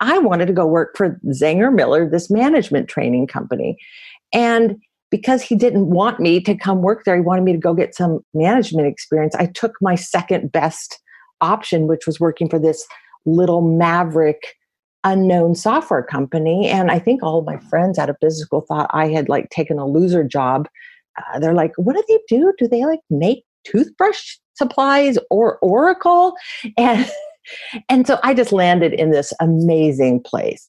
I wanted to go work for Zenger Miller, this management training company. And because he didn't want me to come work there, he wanted me to go get some management experience. I took my second best option, which was working for this little maverick unknown software company. And I think all of my friends out of business school thought I had like taken a loser job. They're like, what do they do? Do they like make toothbrush supplies or Oracle? And so I just landed in this amazing place.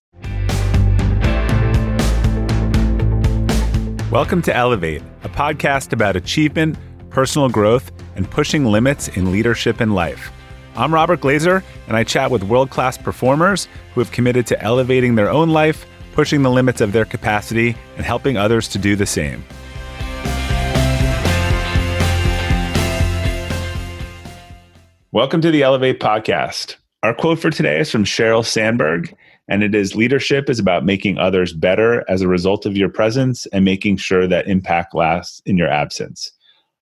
Welcome to Elevate, a podcast about achievement, personal growth, and pushing limits in leadership and life. I'm Robert Glazer, and I chat with world-class performers who have committed to elevating their own life, pushing the limits of their capacity, and helping others to do the same. Welcome to the Elevate Podcast. Our quote for today is from Sheryl Sandberg, and it is, leadership is about making others better as a result of your presence and making sure that impact lasts in your absence.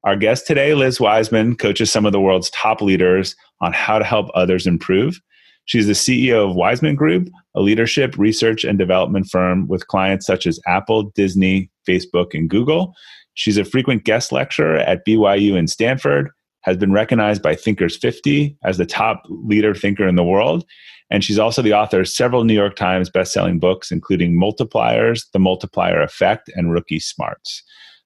Our guest today, Liz Wiseman, coaches some of the world's top leaders on how to help others improve. She's the CEO of Wiseman Group, a leadership, research, and development firm with clients such as Apple, Disney, Facebook, and Google. She's a frequent guest lecturer at BYU and Stanford, has been recognized by Thinkers50 as the top leader thinker in the world. And she's also the author of several New York Times bestselling books, including Multipliers, The Multiplier Effect, and Rookie Smarts.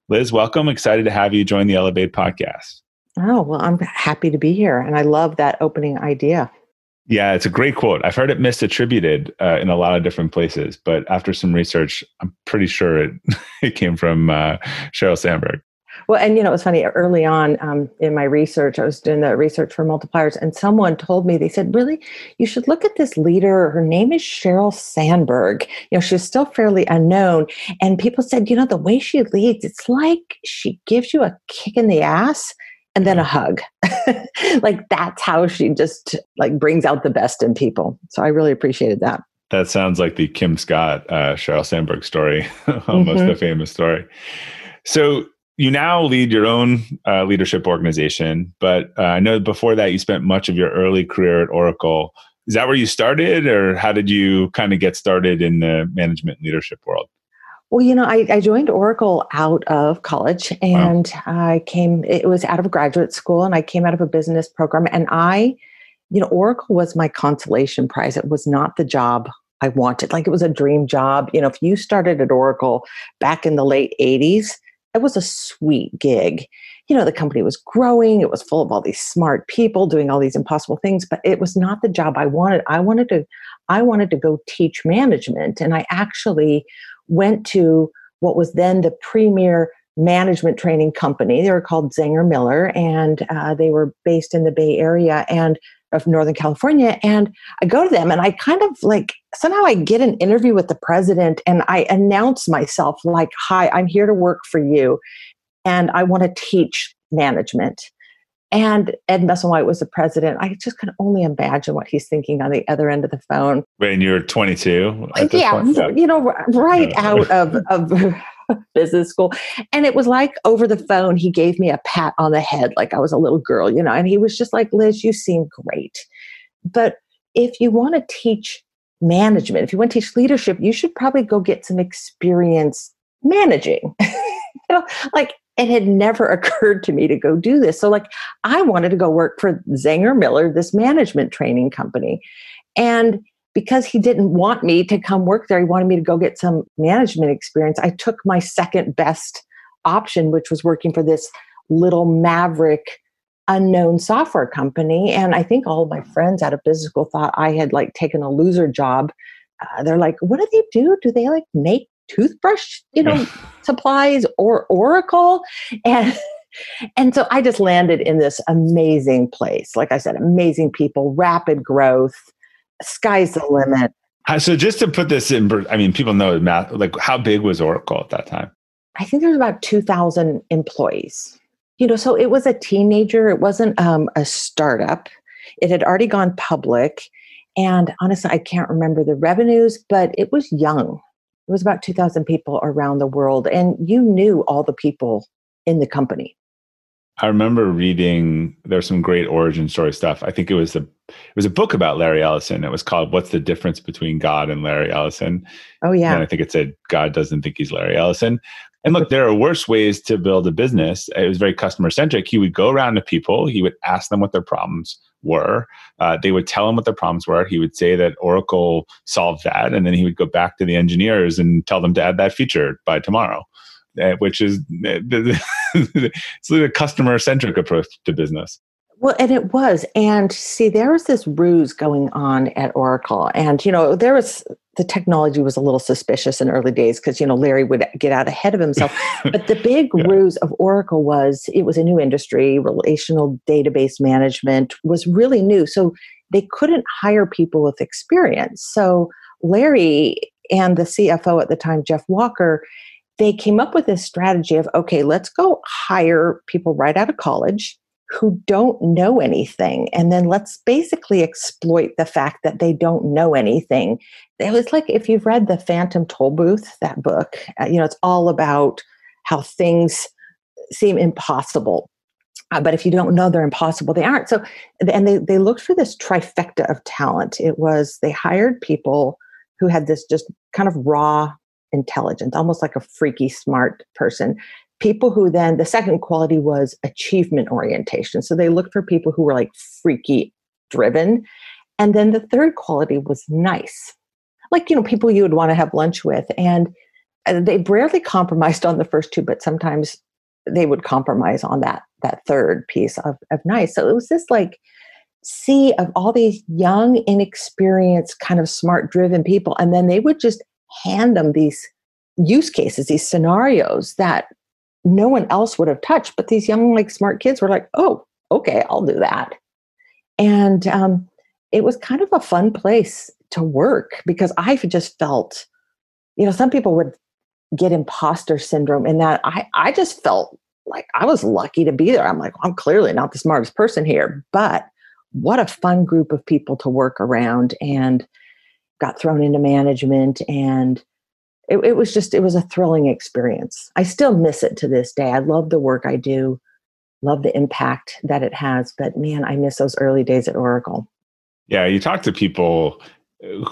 Liz, welcome. Excited to have you join the Elevate Podcast. Oh, well, I'm happy to be here. And I love that opening idea. Yeah, it's a great quote. I've heard it misattributed in a lot of different places, but after some research, I'm pretty sure it came from Sheryl Sandberg. Well, and you know, it was funny, early on in my research, I was doing the research for Multipliers, and someone told me, they said, really, you should look at this leader. Her name is Sheryl Sandberg. You know, she's still fairly unknown. And people said, you know, the way she leads, it's like she gives you a kick in the ass and then a hug. Like that's how she just like brings out the best in people. So I really appreciated that. That sounds like the Kim Scott, Sheryl Sandberg story, almost a famous story. So you now lead your own leadership organization, but I know before that you spent much of your early career at Oracle. Is that where you started, or how did you kind of get started in the management leadership world? Well, you know, I joined Oracle out of college, and it was out of graduate school, and I came out of a business program, and Oracle was my consolation prize. It was not the job I wanted. Like, it was a dream job. You know, if you started at Oracle back in the late 80s, it was a sweet gig. You know, the company was growing. It was full of all these smart people doing all these impossible things, but it was not the job I wanted. I wanted to go teach management. And I actually went to what was then the premier management training company. They were called Zenger Miller, and they were based in the Bay Area and of Northern California. And I go to them, and I kind of like, somehow I get an interview with the president, and I announce myself like, hi, I'm here to work for you, and I want to teach management. And Ed Messelwhite was the president. I just can only imagine what he's thinking on the other end of the phone. When you're 22? You know, right out of business school. And it was like over the phone, he gave me a pat on the head like I was a little girl, you know, and he was just like, Liz, you seem great. But if you want to teach management, if you want to teach leadership, you should probably go get some experience managing. You know, like, it had never occurred to me to go do this. So like, I wanted to go work for Zenger Miller, this management training company. And because he didn't want me to come work there, he wanted me to go get some management experience. I took my second best option, which was working for this little maverick unknown software company. And I think all of my friends out of business school thought I had like taken a loser job. They're like, what do they do? Do they like make toothbrush, you know, supplies or Oracle? And so I just landed in this amazing place. Like I said, amazing people, rapid growth, sky's the limit. So just to put this in, I mean, people know math, like how big was Oracle at that time? I think there was about 2,000 employees. You know, so it was a teenager. It wasn't a startup. It had already gone public. And honestly, I can't remember the revenues, but it was young. It was about 2,000 people around the world, and you knew all the people in the company. I remember reading, there's some great origin story stuff. I think it was a book about Larry Ellison. It was called What's the Difference Between God and Larry Ellison? Oh, yeah. And I think it said, God doesn't think he's Larry Ellison. And look, there are worse ways to build a business. It was very customer centric. He would go around to people. He would ask them what their problems were. They would tell him what their problems were. He would say that Oracle solved that. And then he would go back to the engineers and tell them to add that feature by tomorrow. Which is it's like a customer-centric approach to business. Well, and it was. And see, there was this ruse going on at Oracle. And, you know, there was, the technology was a little suspicious in early days because, you know, Larry would get out ahead of himself. But the big ruse of Oracle was it was a new industry. Relational database management was really new. So they couldn't hire people with experience. So Larry and the CFO at the time, Jeff Walker, they came up with this strategy of, okay, let's go hire people right out of college who don't know anything. And then let's basically exploit the fact that they don't know anything. It was like, if you've read The Phantom Tollbooth, that book, you know, it's all about how things seem impossible. But if you don't know they're impossible, they aren't. So, and they looked for this trifecta of talent. It was, they hired people who had this just kind of raw intelligence, almost like a freaky smart person. People who then, the second quality was achievement orientation. So they looked for people who were like freaky driven. And then the third quality was nice. Like, you know, people you would want to have lunch with. And they rarely compromised on the first two, but sometimes they would compromise on that third piece of nice. So it was this like sea of all these young, inexperienced, kind of smart driven people. And then they would just hand them these use cases, these scenarios that no one else would have touched. But these young, like smart kids were like, oh, okay, I'll do that. And it was kind of a fun place to work because I just felt, you know, some people would get imposter syndrome in that I just felt like I was lucky to be there. I'm like, I'm clearly not the smartest person here, but what a fun group of people to work around. And got thrown into management, and it was a thrilling experience. I still miss it to this day. I love the work I do, love the impact that it has, but man, I miss those early days at Oracle. Yeah, you talk to people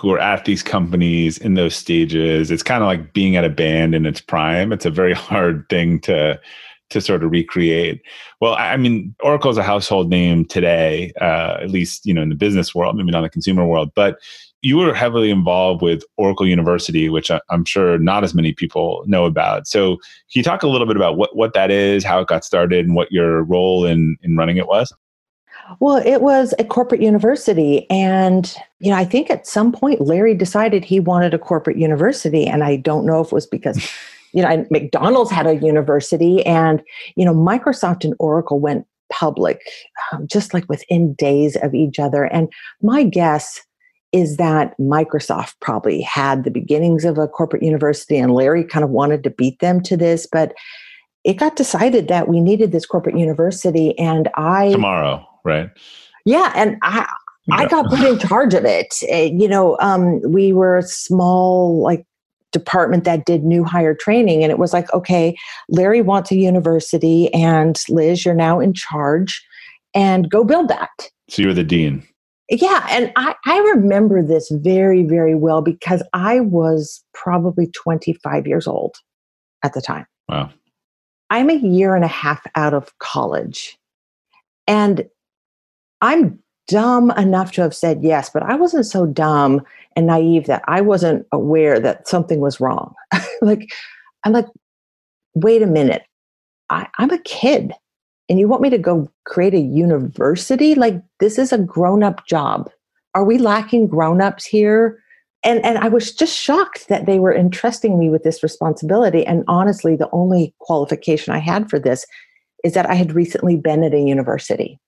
who are at these companies in those stages. It's kind of like being at a band in its prime. It's a very hard thing to sort of recreate. Well, I mean, Oracle is a household name today, at least, you know, in the business world, maybe not in the consumer world, but you were heavily involved with Oracle University, which I'm sure not as many people know about. So can you talk a little bit about what that is, how it got started, and what your role in running it was? Well, it was a corporate university. And, you know, I think at some point, Larry decided he wanted a corporate university. And I don't know if it was because, you know, McDonald's had a university, and, you know, Microsoft and Oracle went public just like within days of each other. And my guess is that Microsoft probably had the beginnings of a corporate university, and Larry kind of wanted to beat them to this, but it got decided that we needed this corporate university, and tomorrow, right? Yeah. And I got put in charge of it. You know, we were a small, like, department that did new hire training. And it was like, okay, Larry wants a university, and Liz, you're now in charge, and go build that. So you were the dean. Yeah. And I remember this very, very well because I was probably 25 years old at the time. Wow. I'm a year and a half out of college, and I'm dumb enough to have said yes, but I wasn't so dumb and naive that I wasn't aware that something was wrong. Like, I'm like, wait a minute, I'm a kid. And you want me to go create a university? Like, this is a grown-up job. Are we lacking grown-ups here? And I was just shocked that they were entrusting me with this responsibility. And honestly, the only qualification I had for this is that I had recently been at a university.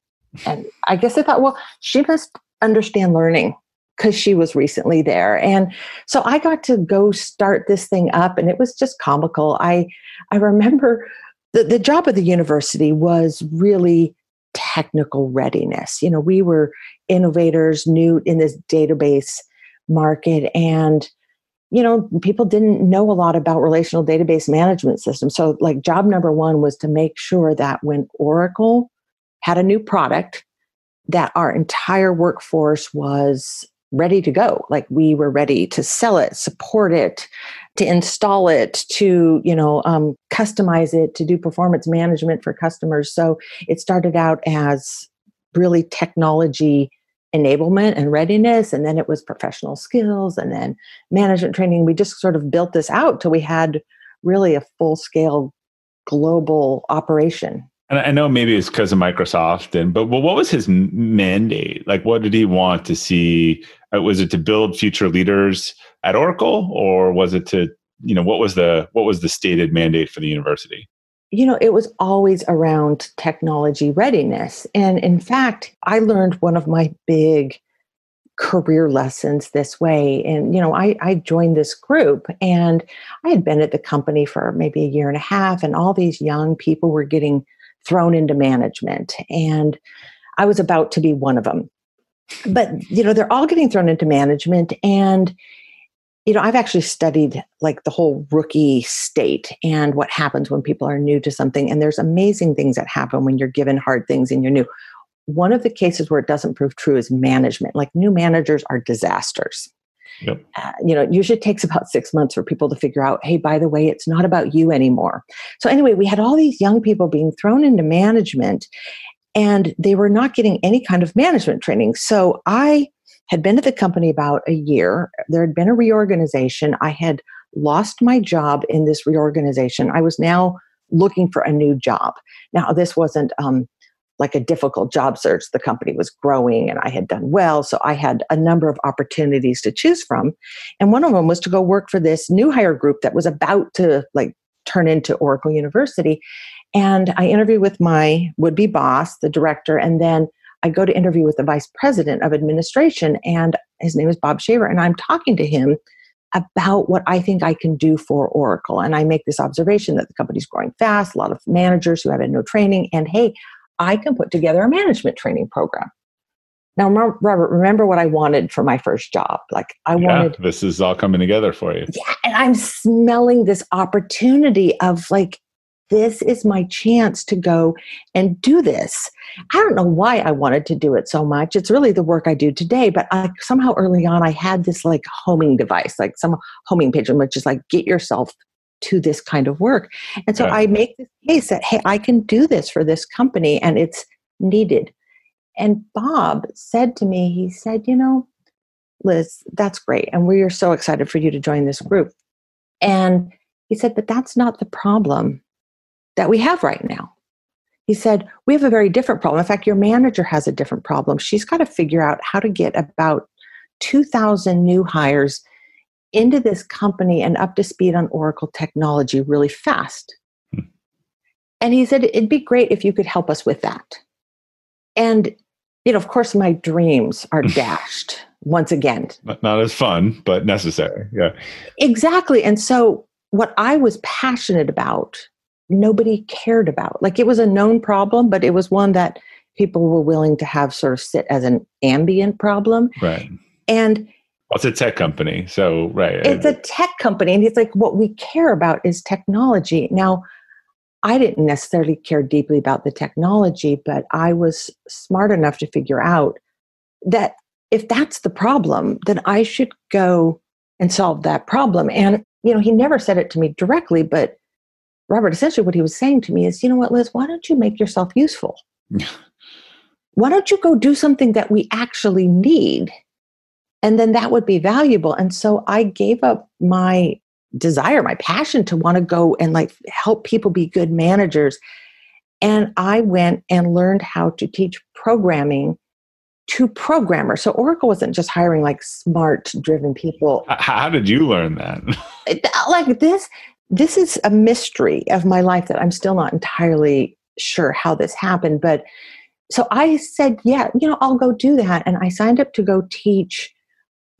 And I guess I thought, well, she must understand learning because she was recently there. And so I got to go start this thing up, and it was just comical. I remember the job of the university was really technical readiness. You know, we were innovators, new in this database market, and you know, people didn't know a lot about relational database management systems. So like job number one was to make sure that when Oracle had a new product, that our entire workforce was ready to go. Like we were ready to sell it, support it, to install it, to, you know, customize it, to do performance management for customers. So it started out as really technology enablement and readiness. And then it was professional skills and then management training. We just sort of built this out till we had really a full-scale global operation. And I know maybe it's because of Microsoft, but what was his mandate? Like, what did he want to see? Was it to build future leaders at Oracle, or was it to, you know, what was the stated mandate for the university? You know, it was always around technology readiness. And in fact, I learned one of my big career lessons this way. And, you know, I joined this group and I had been at the company for maybe a year and a half, and all these young people were getting thrown into management. And I was about to be one of them. But, you know, they're all getting thrown into management. And, you know, I've actually studied like the whole rookie state and what happens when people are new to something. And there's amazing things that happen when you're given hard things and you're new. One of the cases where it doesn't prove true is management. Like new managers are disasters. Yep. You know, it usually takes about 6 months for people to figure out, hey, by the way, it's not about you anymore. So anyway, we had all these young people being thrown into management and they were not getting any kind of management training. So I had been at the company about a year. There had been a reorganization. I had lost my job in this reorganization. I was now looking for a new job. Now, this wasn't like a difficult job search. The company was growing and I had done well. So I had a number of opportunities to choose from. And one of them was to go work for this new hire group that was about to like turn into Oracle University. And I interviewed with my would-be boss, the director, and then I go to interview with the vice president of administration, and his name is Bob Shaver. And I'm talking to him about what I think I can do for Oracle. And I make this observation that the company's growing fast, a lot of managers who have had no training, and hey, I can put together a management training program. Now, Robert, remember what I wanted for my first job. Like I wanted... This is all coming together for you. Yeah, and I'm smelling this opportunity of like, this is my chance to go and do this. I don't know why I wanted to do it so much. It's really the work I do today, but I, somehow early on, I had this like homing device, like some homing page, which is like, get yourself to this kind of work. And so I make this case that, hey, I can do this for this company and it's needed. And Bob said to me, he said, you know, Liz, that's great. And we are so excited for you to join this group. And he said, but that's not the problem that we have right now. He said, we have a very different problem. In fact, your manager has a different problem. She's got to figure out how to get about 2,000 new hires into this company and up to speed on Oracle technology really fast. And he said, it'd be great if you could help us with that. And, you know, of course, my dreams are dashed once again. Not as fun, but necessary. Yeah. Exactly. And so what I was passionate about, nobody cared about. Like it was a known problem, but it was one that people were willing to have sort of sit as an ambient problem. Right. And well, it's a tech company, so right. It's a tech company, and it's like what we care about is technology. Now, I didn't necessarily care deeply about the technology, but I was smart enough to figure out that if that's the problem, then I should go and solve that problem. And, you know, he never said it to me directly, but Robert, essentially what he was saying to me is, you know what, Liz, why don't you make yourself useful? Why don't you go do something that we actually need? And then that would be valuable. And so I gave up my desire, my passion to want to go and like help people be good managers. And I went and learned how to teach programming to programmers. So Oracle wasn't just hiring like smart, driven people. How did you learn that? Like this is a mystery of my life that I'm still not entirely sure how this happened. But so I said, yeah, you know, I'll go do that. And I signed up to go teach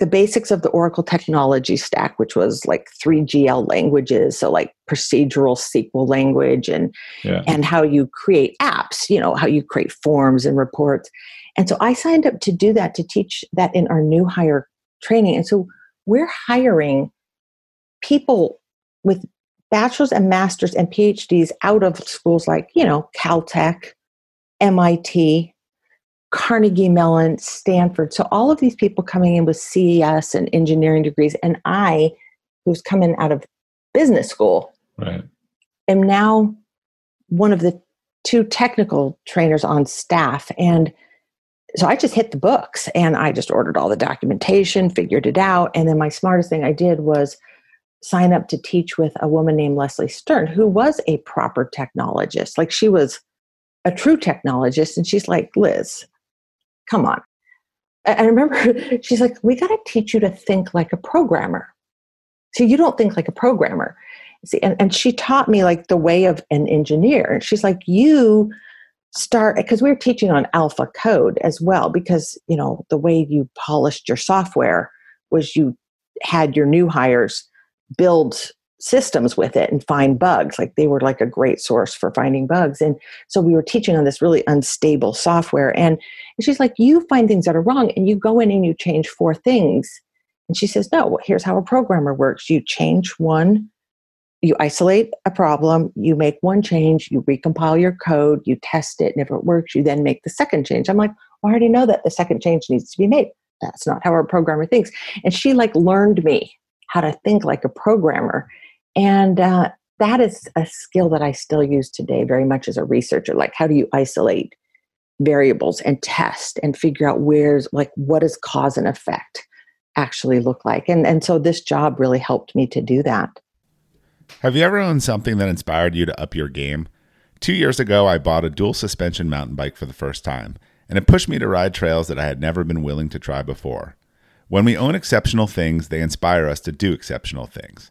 the basics of the Oracle technology stack, which was like 3GL languages. So like procedural SQL language and how you create apps, you know, how you create forms and reports. And so I signed up to do that, to teach that in our new hire training. And so we're hiring people with bachelor's and master's and PhDs out of schools like, you know, Caltech, MIT, Carnegie Mellon, Stanford. So all of these people coming in with CES and engineering degrees, and I, who's coming out of business school, right, am now one of the two technical trainers on staff. And so I just hit the books and I just ordered all the documentation, figured it out. And then my smartest thing I did was sign up to teach with a woman named Leslie Stern, who was a proper technologist. Like, she was a true technologist. And she's like, Liz, come on. I remember she's like, we got to teach you to think like a programmer. So you don't think like a programmer. See, and she taught me like the way of an engineer. And she's like, you start, because we were teaching on alpha code as well, because, you know, the way you polished your software was you had your new hires build systems with it and find bugs. Like, they were like a great source for finding bugs. And so we were teaching on this really unstable software. And she's like, you find things that are wrong and you go in and you change four things. And she says, no, here's how a programmer works. You change one. You isolate a problem, you make one change, you recompile your code, you test it, and if it works, you then make the second change. I'm like, well, I already know that the second change needs to be made. That's not how our programmer thinks. And she like learned me how to think like a programmer. And that is a skill that I still use today very much as a researcher. Like, how do you isolate variables and test and figure out where's, like, what is cause and effect actually look like? And so this job really helped me to do that. Have you ever owned something that inspired you to up your game? 2 years ago, I bought a dual suspension mountain bike for the first time, and it pushed me to ride trails that I had never been willing to try before. When we own exceptional things, they inspire us to do exceptional things.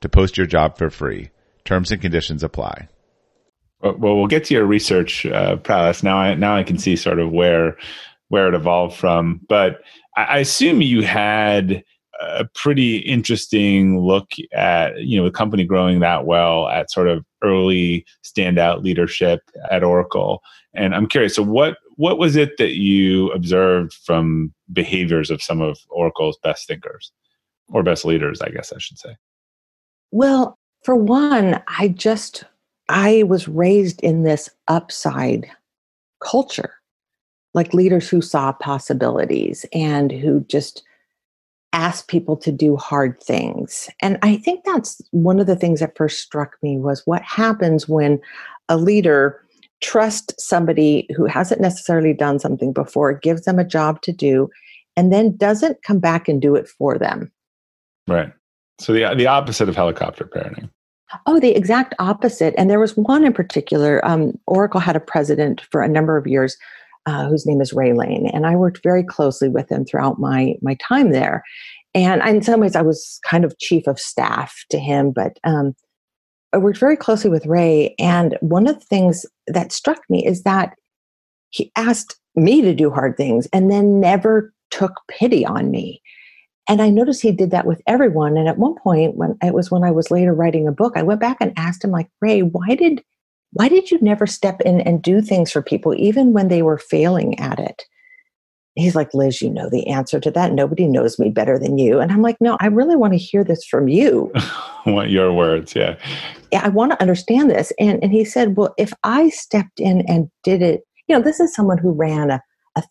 to post your job for free. Terms and conditions apply. Well, we'll get to your research prowess. Now I can see sort of where it evolved from. But I assume you had a pretty interesting look at, you know, a company growing that well at sort of early standout leadership at Oracle. And I'm curious, so what was it that you observed from behaviors of some of Oracle's best thinkers or best leaders, I guess I should say? Well, for one, I was raised in this upside culture, like leaders who saw possibilities and who just ask people to do hard things. And I think that's one of the things that first struck me was what happens when a leader trusts somebody who hasn't necessarily done something before, gives them a job to do, and then doesn't come back and do it for them. Right. So the opposite of helicopter parenting. Oh, the exact opposite. And there was one in particular. Oracle had a president for a number of years, whose name is Ray Lane. And I worked very closely with him throughout my time there. And in some ways I was kind of chief of staff to him, but I worked very closely with Ray. And one of the things that struck me is that he asked me to do hard things and then never took pity on me. And I noticed he did that with everyone. And at one point, when I was later writing a book, I went back and asked him, like, Ray, why did you never step in and do things for people, even when they were failing at it? He's like, Liz, you know the answer to that. Nobody knows me better than you. And I'm like, no, I really want to hear this from you. I want your words, yeah. Yeah, I want to understand this. And he said, well, if I stepped in and did it, you know, this is someone who ran a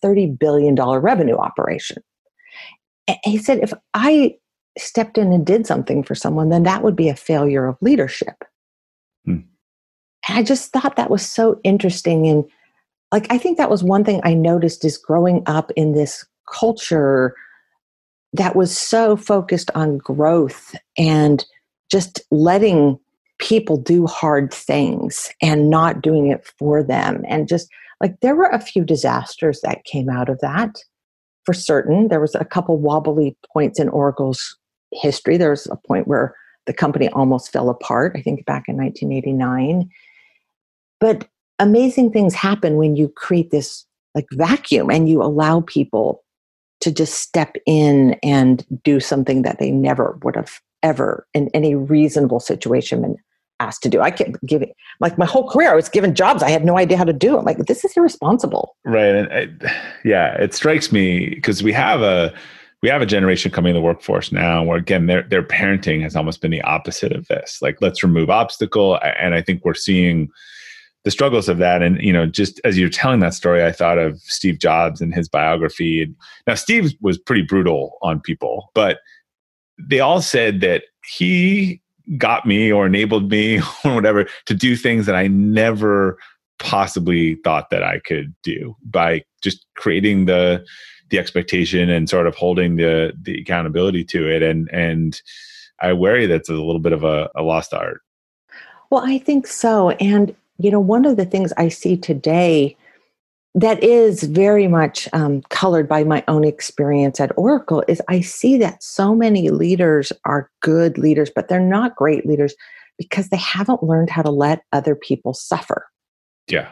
$30 billion revenue operation. And he said, if I stepped in and did something for someone, then that would be a failure of leadership. Hmm. And I just thought that was so interesting. And like, I think that was one thing I noticed is growing up in this culture that was so focused on growth and just letting people do hard things and not doing it for them. And just like, there were a few disasters that came out of that. For certain, there was a couple wobbly points in Oracle's history. There was a point where the company almost fell apart, I think back in 1989. But amazing things happen when you create this like vacuum and you allow people to just step in and do something that they never would have ever in any reasonable situation been asked to do. I kept giving, like, my whole career, I was given jobs I had no idea how to do. I'm like, this is irresponsible. Right. And it strikes me because we have a generation coming in the workforce now where, again, their parenting has almost been the opposite of this. Like, let's remove obstacle. And I think we're seeing the struggles of that. And, you know, just as you're telling that story, I thought of Steve Jobs and his biography. Now, Steve was pretty brutal on people, but they all said that he got me or enabled me or whatever to do things that I never possibly thought that I could do by just creating the expectation and sort of holding the accountability to it. And I worry that's a little bit of a lost art. Well, I think so. And, you know, one of the things I see today that is very much colored by my own experience at Oracle is I see that so many leaders are good leaders, but they're not great leaders because they haven't learned how to let other people suffer. Yeah.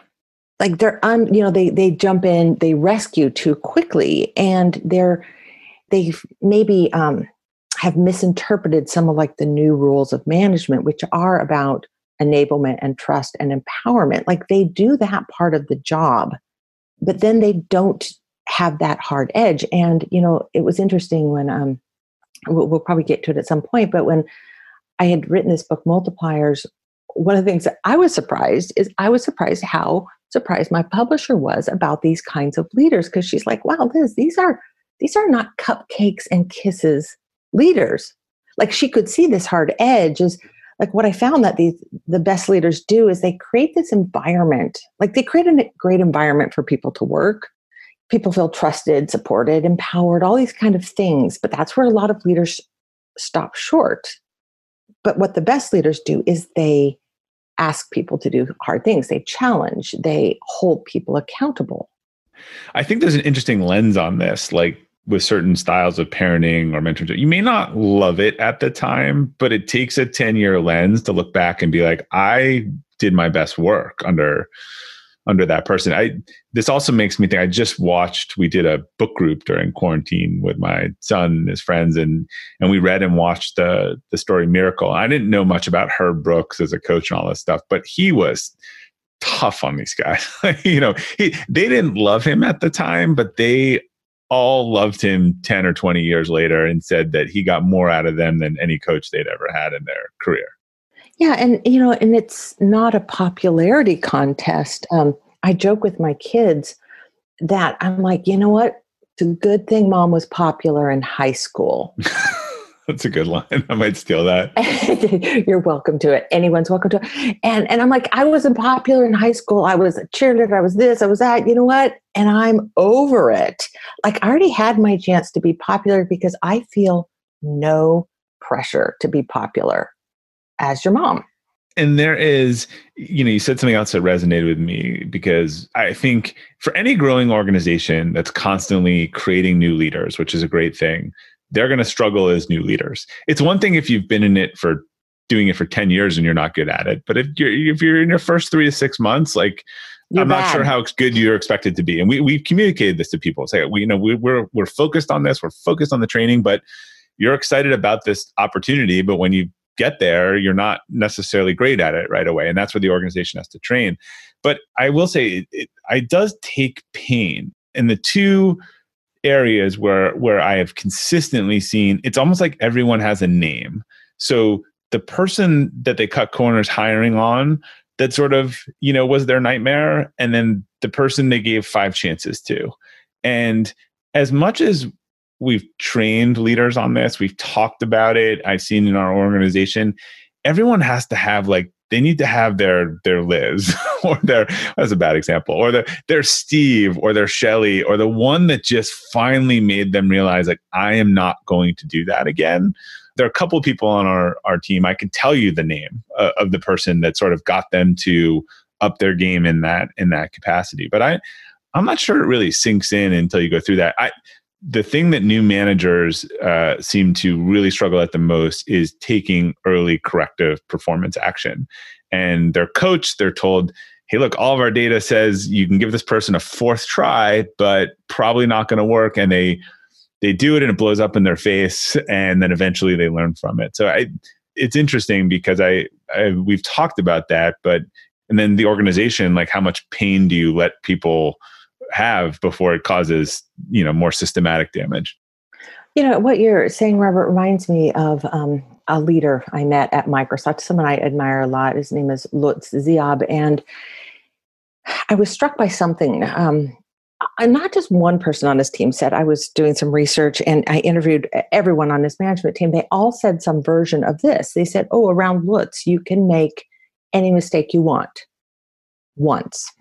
Like they jump in, they rescue too quickly, and they maybe have misinterpreted some of like the new rules of management, which are about enablement and trust and empowerment. Like, they do that part of the job, but then they don't have that hard edge. And, you know, it was interesting when, we'll probably get to it at some point, but when I had written this book, Multipliers, one of the things that I was surprised is how surprised my publisher was about these kinds of leaders. Cause she's like, wow, Liz, these are not cupcakes and kisses leaders. Like, she could see this hard edge is, like, what I found that the best leaders do is they create this environment, like they create a great environment for people to work. People feel trusted, supported, empowered, all these kind of things. But that's where a lot of leaders stop short. But what the best leaders do is they ask people to do hard things. They challenge, they hold people accountable. I think there's an interesting lens on this, like, with certain styles of parenting or mentorship. You may not love it at the time, but it takes a 10-year lens to look back and be like, I did my best work under that person. This also makes me think, I just watched, we did a book group during quarantine with my son and his friends, and we read and watched the story Miracle. I didn't know much about Herb Brooks as a coach and all this stuff, but he was tough on these guys. You know, they didn't love him at the time, but they all loved him 10 or 20 years later and said that he got more out of them than any coach they'd ever had in their career. Yeah. And, you know, and it's not a popularity contest. I joke with my kids that I'm like, you know what? It's a good thing mom was popular in high school. That's a good line. I might steal that. You're welcome to it. Anyone's welcome to it. And I'm like, I wasn't popular in high school. I was a cheerleader. I was this, I was that, you know what? And I'm over it. Like, I already had my chance to be popular because I feel no pressure to be popular as your mom. And there is, you know, you said something else that resonated with me, because I think for any growing organization that's constantly creating new leaders, which is a great thing, they're going to struggle as new leaders. It's one thing if you've been in it for doing it for 10 years and you're not good at it. But if you're in your first 3 to 6 months, like, you're not sure how good you're expected to be. And we've communicated this to people. Say, like, we're focused on this. We're focused on the training, but you're excited about this opportunity. But when you get there, you're not necessarily great at it right away. And that's where the organization has to train. But I will say it does take pain. And the two areas where I have consistently seen, it's almost like everyone has a name. So the person that they cut corners hiring on, that sort of, you know, was their nightmare. And then the person they gave 5 chances to. And as much as we've trained leaders on this, we've talked about it, I've seen in our organization, everyone has to have, like, they need to have their Liz or their, that's a bad example, or their Steve or their Shelley, or the one that just finally made them realize, like, I am not going to do that again. There are a couple of people on our team, I can tell you the name of the person that sort of got them to up their game in that capacity. But I'm not sure it really sinks in until you go through that. The thing that new managers seem to really struggle at the most is taking early corrective performance action. And their coach, they're told, hey, look, all of our data says you can give this person a 4th try, but probably not going to work. And they do it and it blows up in their face, and then eventually they learn from it. So it's interesting because we've talked about that, but, and then the organization, like, how much pain do you let people have before it causes, you know, more systematic damage? You know, what you're saying, Robert, reminds me of a leader I met at Microsoft, someone I admire a lot. His name is Lutz Ziab. And I was struck by something. Not just one person on his team said, I was doing some research and I interviewed everyone on his management team. They all said some version of this. They said, oh, around Lutz, you can make any mistake you want once.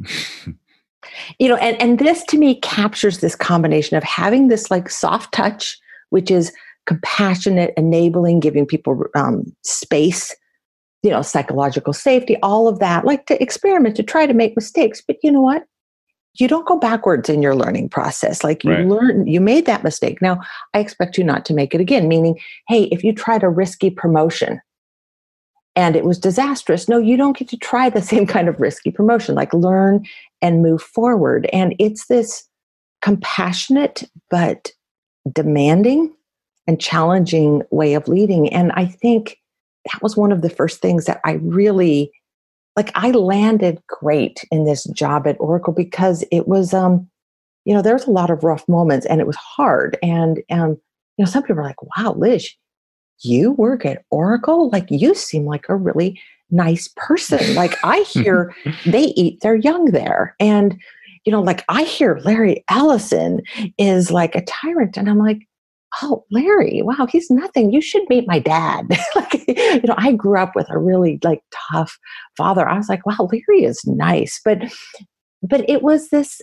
You know, and this to me captures this combination of having this, like, soft touch, which is compassionate, enabling, giving people space, you know, psychological safety, all of that, like, to experiment, to try to make mistakes. But you know what? You don't go backwards in your learning process. Like, you learn, you made that mistake. Now, I expect you not to make it again. Meaning, hey, if you tried a risky promotion and it was disastrous, no, you don't get to try the same kind of risky promotion. Like, learn and move forward. And it's this compassionate but demanding and challenging way of leading. And I think that was one of the first things that I really, like, I landed great in this job at Oracle, because it was, you know, there was a lot of rough moments and it was hard. And, you know, some people are like, wow, Liz, you work at Oracle? Like, you seem like a really nice person. Like, I hear they eat their young there. And, you know, like, I hear Larry Ellison is like a tyrant. And I'm like, oh, Larry, wow, he's nothing. You should meet my dad. Like, you know, I grew up with a really, like, tough father. I was like, wow, Larry is nice. But it was this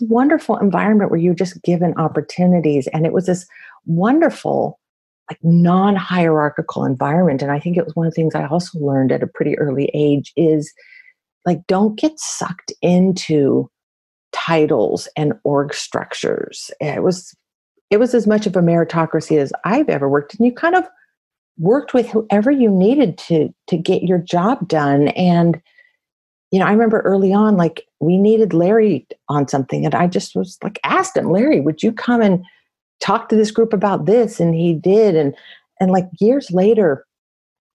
wonderful environment where you're just given opportunities. And it was this wonderful, like, non-hierarchical environment. And I think it was one of the things I also learned at a pretty early age is, like, don't get sucked into titles and org structures. It was as much of a meritocracy as I've ever worked. And you kind of worked with whoever you needed to get your job done. And, you know, I remember early on, like, we needed Larry on something. And I just was like, asked him, Larry, would you come and talk to this group about this? And he did. And like, years later,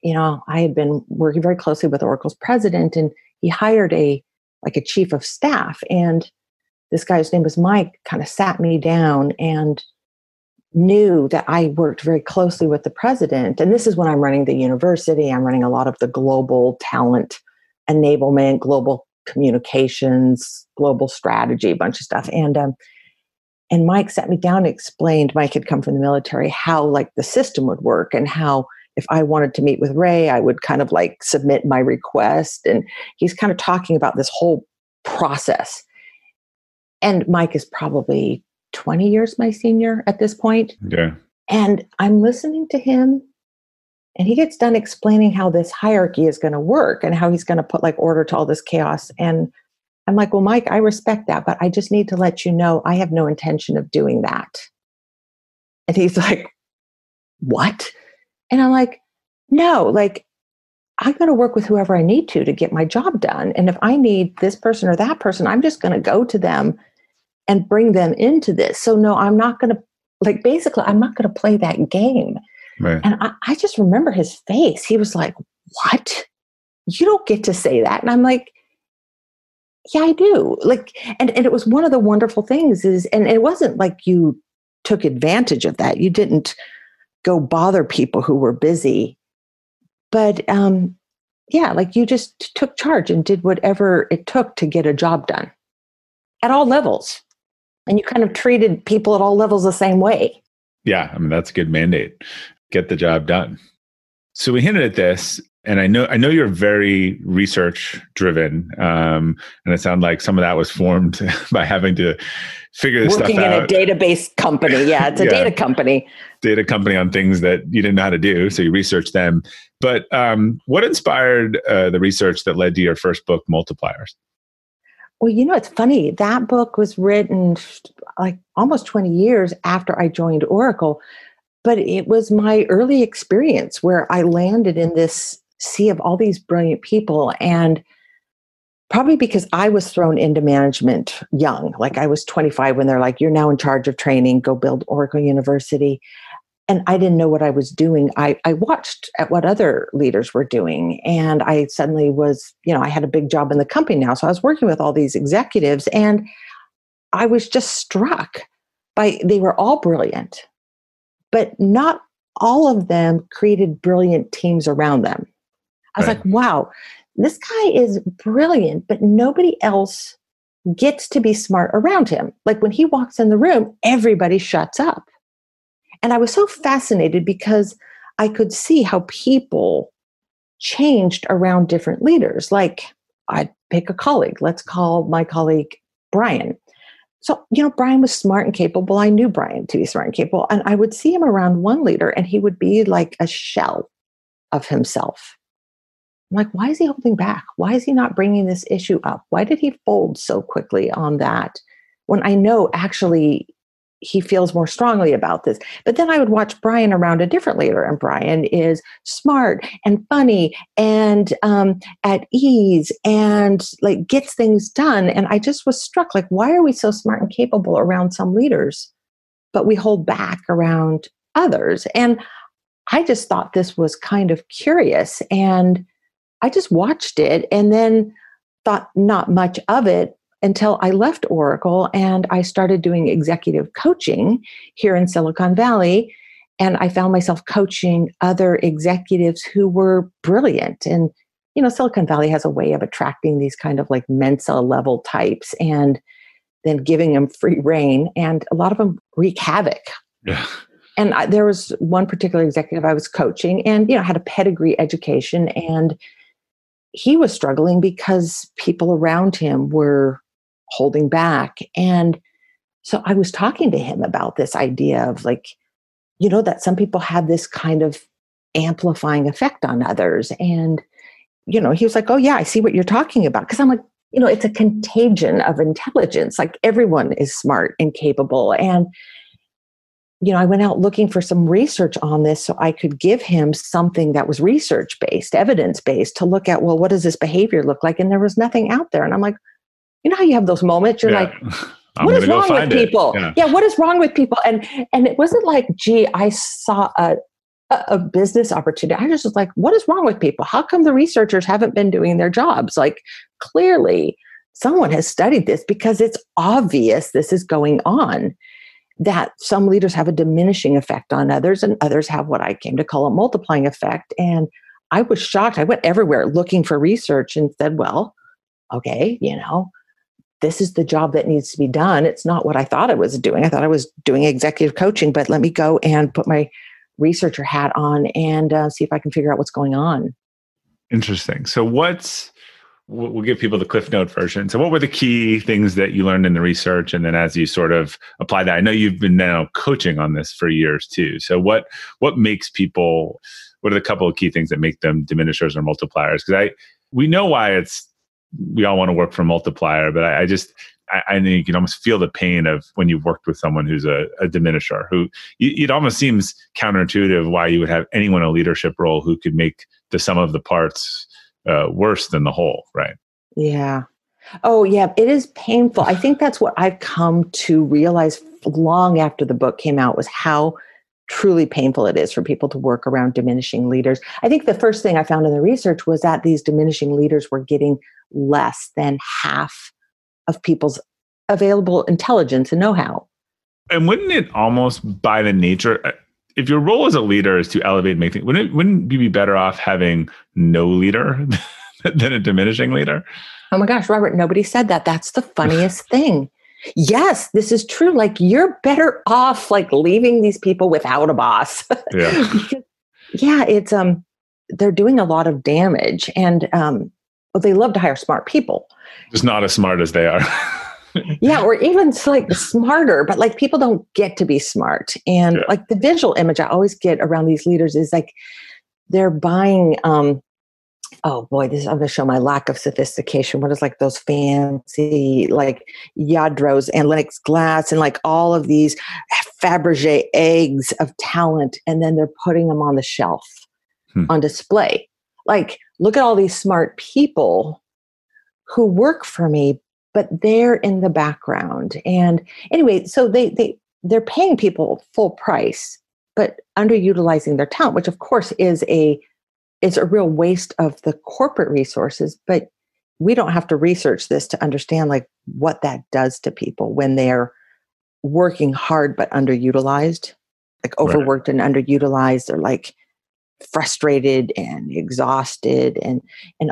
you know, I had been working very closely with Oracle's president, and he hired a chief of staff. And this guy's name was Mike, kind of sat me down and knew that I worked very closely with the president. And this is when I'm running the university. I'm running a lot of the global talent enablement, global communications, global strategy, a bunch of stuff. And Mike sat me down and explained, Mike had come from the military, how, like, the system would work and how if I wanted to meet with Ray, I would kind of, like, submit my request. And he's kind of talking about this whole process. And Mike is probably 20 years my senior at this point. Yeah. And I'm listening to him And he gets done explaining how this hierarchy is going to work and how he's going to put like order to all this chaos. And I'm like, well, Mike, I respect that, but I just need to let you know, I have no intention of doing that. And he's like, what? And I'm like, no, like, I'm going to work with whoever I need to get my job done. And if I need this person or that person, I'm just going to go to them and bring them into this. So no, I'm not going to, like, basically, I'm not going to play that game. Right. And I just remember his face. He was like, what? You don't get to say that. And I'm like, yeah, I do. Like, and it was one of the wonderful things is, and it wasn't like you took advantage of that. You didn't go bother people who were busy. But yeah, like you just took charge and did whatever it took to get a job done at all levels. And you kind of treated people at all levels the same way. Yeah, I mean, that's a good mandate. Get the job done. So we hinted at this, and I know you're very research driven, and it sounded like some of that was formed by having to figure this stuff out. Working in a database company, yeah, it's a data company. Data company on things that you didn't know how to do, so you researched them. But what inspired the research that led to your first book, Multipliers? Well, you know, it's funny. That book was written like almost 20 years after I joined Oracle, but it was my early experience where I landed in this sea of all these brilliant people. And probably because I was thrown into management young, like I was 25 when they're like, you're now in charge of training, go build Oracle University. And I didn't know what I was doing. I watched at what other leaders were doing. And I suddenly was, you know, I had a big job in the company now. So I was working with all these executives and I was just struck by, they were all brilliant, but not all of them created brilliant teams around them. I was like, wow, this guy is brilliant, but nobody else gets to be smart around him. Like when he walks in the room, everybody shuts up. And I was so fascinated because I could see how people changed around different leaders. Like I'd pick a colleague, let's call my colleague Brian. So, you know, Brian was smart and capable. I knew Brian to be smart and capable. And I would see him around one leader and he would be like a shell of himself. I'm like, why is he holding back? Why is he not bringing this issue up? Why did he fold so quickly on that when I know actually he feels more strongly about this? But then I would watch Brian around a different leader, and Brian is smart and funny and at ease and like gets things done. And I just was struck, like, why are we so smart and capable around some leaders, but we hold back around others? And I just thought this was kind of curious. And I just watched it and then thought not much of it until I left Oracle and I started doing executive coaching here in Silicon Valley. And I found myself coaching other executives who were brilliant. And, you know, Silicon Valley has a way of attracting these kind of like Mensa level types and then giving them free rein. And a lot of them wreak havoc. Yeah. And there was one particular executive I was coaching and, you know, had a pedigree education, and he was struggling because people around him were holding back. And so I was talking to him about this idea of like, you know, that some people have this kind of amplifying effect on others. And, you know, he was like, oh yeah, I see what you're talking about. Cause I'm like, you know, it's a contagion of intelligence. Like everyone is smart and capable. And, you know, I went out looking for some research on this so I could give him something that was research-based, evidence-based to look at, well, what does this behavior look like? And there was nothing out there. And I'm like, you know how you have those moments? You're like, what is wrong with people? Yeah, what is wrong with people? And it wasn't like, gee, I saw a business opportunity. I just was like, what is wrong with people? How come the researchers haven't been doing their jobs? Like, clearly, someone has studied this because it's obvious this is going on, that some leaders have a diminishing effect on others and others have what I came to call a multiplying effect. And I was shocked. I went everywhere looking for research and said, well, okay, you know, this is the job that needs to be done. It's not what I thought I was doing. I thought I was doing executive coaching, but let me go and put my researcher hat on and see if I can figure out what's going on. Interesting. So we'll give people the Cliff Note version. So what were the key things that you learned in the research? And then as you sort of apply that, I know you've been now coaching on this for years too. So what makes people what are the couple of key things that make them diminishers or multipliers? Because we know why we all want to work for multiplier, but I think you can almost feel the pain of when you've worked with someone who's a diminisher, who it almost seems counterintuitive why you would have anyone in a leadership role who could make the sum of the parts worse than the whole, right? Yeah. Oh, yeah. It is painful. I think that's what I've come to realize long after the book came out, was how truly painful it is for people to work around diminishing leaders. I think the first thing I found in the research was that these diminishing leaders were getting less than half of people's available intelligence and know-how. And wouldn't it almost by the nature, if your role as a leader is to elevate and make things, wouldn't you be better off having no leader than a diminishing leader? Oh my gosh, Robert, nobody said that. That's the funniest thing. Yes, this is true. Like, you're better off like leaving these people without a boss. Yeah. Because, yeah, it's they're doing a lot of damage, and they love to hire smart people. Just not as smart as they are. Yeah, or even like smarter, but like people don't get to be smart. And like the visual image I always get around these leaders is like they're buying oh boy, I'm going to show my lack of sophistication. What is like those fancy like Yadros and Lennox Glass and like all of these Fabergé eggs of talent. And then they're putting them on the shelf on display. Like, look at all these smart people who work for me, but they're in the background. And anyway, so they're paying people full price, but underutilizing their talent, which of course is it's a real waste of the corporate resources, but we don't have to research this to understand like what that does to people when they're working hard, but underutilized, like overworked and underutilized, or like frustrated and exhausted and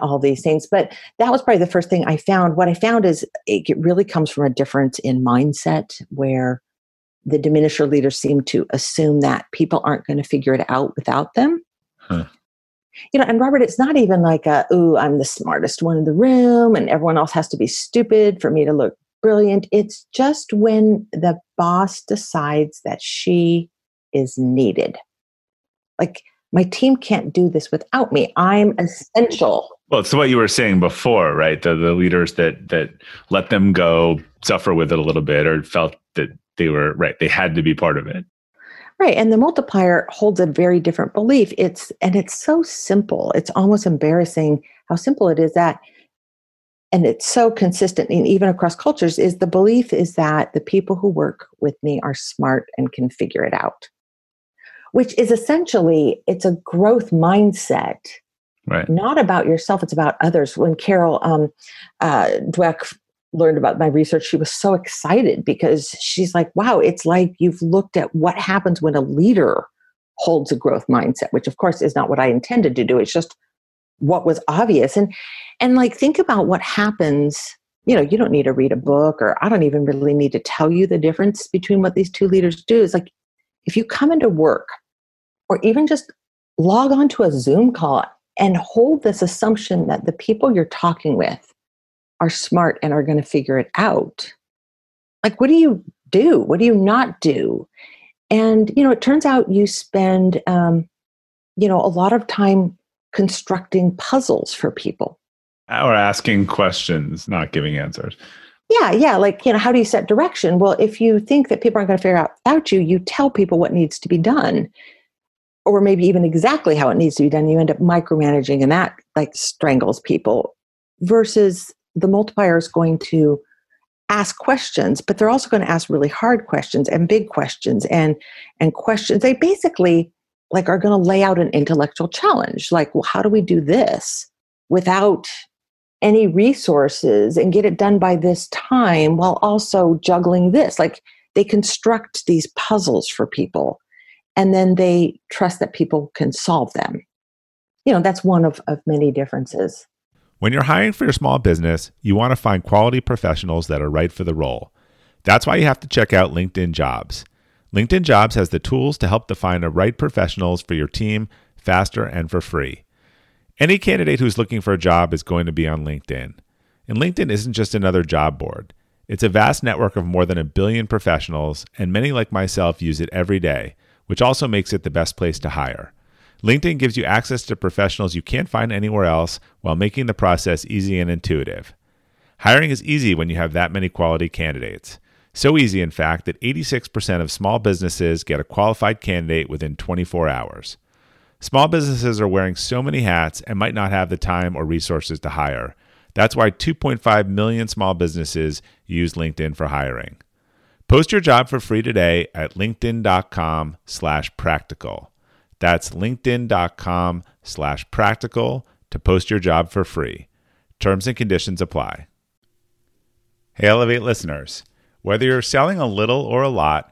all these things. But that was probably the first thing I found. What I found is it really comes from a difference in mindset, where the diminisher leaders seem to assume that people aren't going to figure it out without them. Huh. You know, and Robert, it's not even like I'm the smartest one in the room and everyone else has to be stupid for me to look brilliant. It's just when the boss decides that she is needed. Like, my team can't do this without me. I'm essential. Well, it's what you were saying before, right? The leaders that let them go, suffer with it a little bit, or felt that they were right. They had to be part of it. Right. And the multiplier holds a very different belief. It's so simple. It's almost embarrassing how simple it is that, and it's so consistent, and even across cultures, is the belief is that the people who work with me are smart and can figure it out, which is essentially, it's a growth mindset, right? Not about yourself. It's about others. When Carol Dweck learned about my research, she was so excited because she's like, wow, it's like you've looked at what happens when a leader holds a growth mindset, which of course is not what I intended to do. It's just what was obvious. And like, think about what happens. You know, you don't need to read a book, or I don't even really need to tell you the difference between what these two leaders do. It's like, if you come into work or even just log on to a Zoom call and hold this assumption that the people you're talking with are smart and are going to figure it out. Like, what do you do? What do you not do? And, you know, it turns out you spend, a lot of time constructing puzzles for people. Or asking questions, not giving answers. Yeah. Yeah. Like, you know, how do you set direction? Well, if you think that people aren't going to figure out without you, you tell people what needs to be done, or maybe even exactly how it needs to be done. You end up micromanaging, and that like strangles people. Versus the multiplier is going to ask questions, but they're also going to ask really hard questions and big questions and questions. They basically like are going to lay out an intellectual challenge. Like, well, how do we do this without any resources and get it done by this time while also juggling this? Like, they construct these puzzles for people, and then they trust that people can solve them. You know, that's one of many differences. When you're hiring for your small business, you want to find quality professionals that are right for the role. That's why you have to check out LinkedIn Jobs. LinkedIn Jobs has the tools to help define the right professionals for your team faster and for free. Any candidate who's looking for a job is going to be on LinkedIn. And LinkedIn isn't just another job board. It's a vast network of more than 1 billion professionals, and many like myself use it every day, which also makes it the best place to hire. LinkedIn gives you access to professionals you can't find anywhere else while making the process easy and intuitive. Hiring is easy when you have that many quality candidates. So easy, in fact, that 86% of small businesses get a qualified candidate within 24 hours. Small businesses are wearing so many hats and might not have the time or resources to hire. That's why 2.5 million small businesses use LinkedIn for hiring. Post your job for free today at linkedin.com/practical. That's linkedin.com/practical to post your job for free. Terms and conditions apply. Hey, Elevate listeners. Whether you're selling a little or a lot,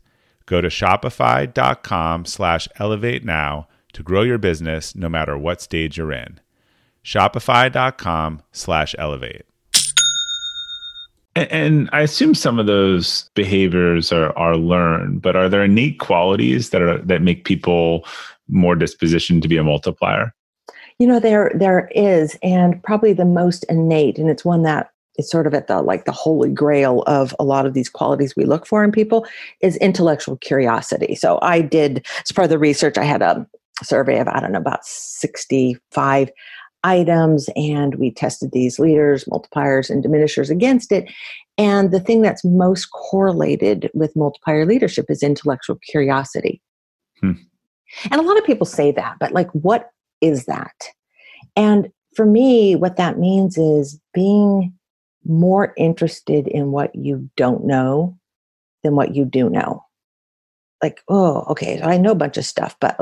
Go to shopify.com/elevate now to grow your business no matter what stage you're in. Shopify.com/elevate. And I assume some of those behaviors are learned, but are there innate qualities that make people more dispositioned to be a multiplier? You know, there is, and probably the most innate, and it's one that is sort of at the holy grail of a lot of these qualities we look for in people, is intellectual curiosity. So I did, as part of the research, I had a survey of, about 65 items, and we tested these leaders, multipliers, and diminishers against it. And the thing that's most correlated with multiplier leadership is intellectual curiosity. And a lot of people say that, but what is that? And for me, what that means is being more interested in what you don't know than what you do know. I know a bunch of stuff, but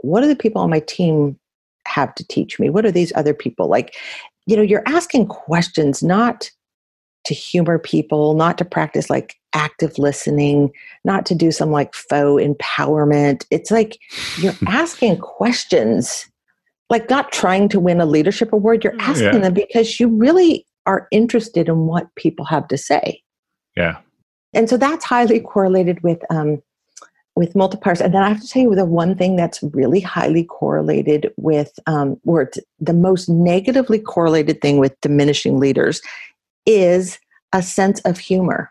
what do the people on my team have to teach me? What are these other people? You're asking questions not to humor people, not to practice active listening, not to do some faux empowerment. It's you're asking questions, not trying to win a leadership award. You're asking them because you really are interested in what people have to say. Yeah. And so that's highly correlated with multipliers. And then I have to tell you the one thing that's really highly correlated with, or the most negatively correlated thing with diminishing leaders, is a sense of humor.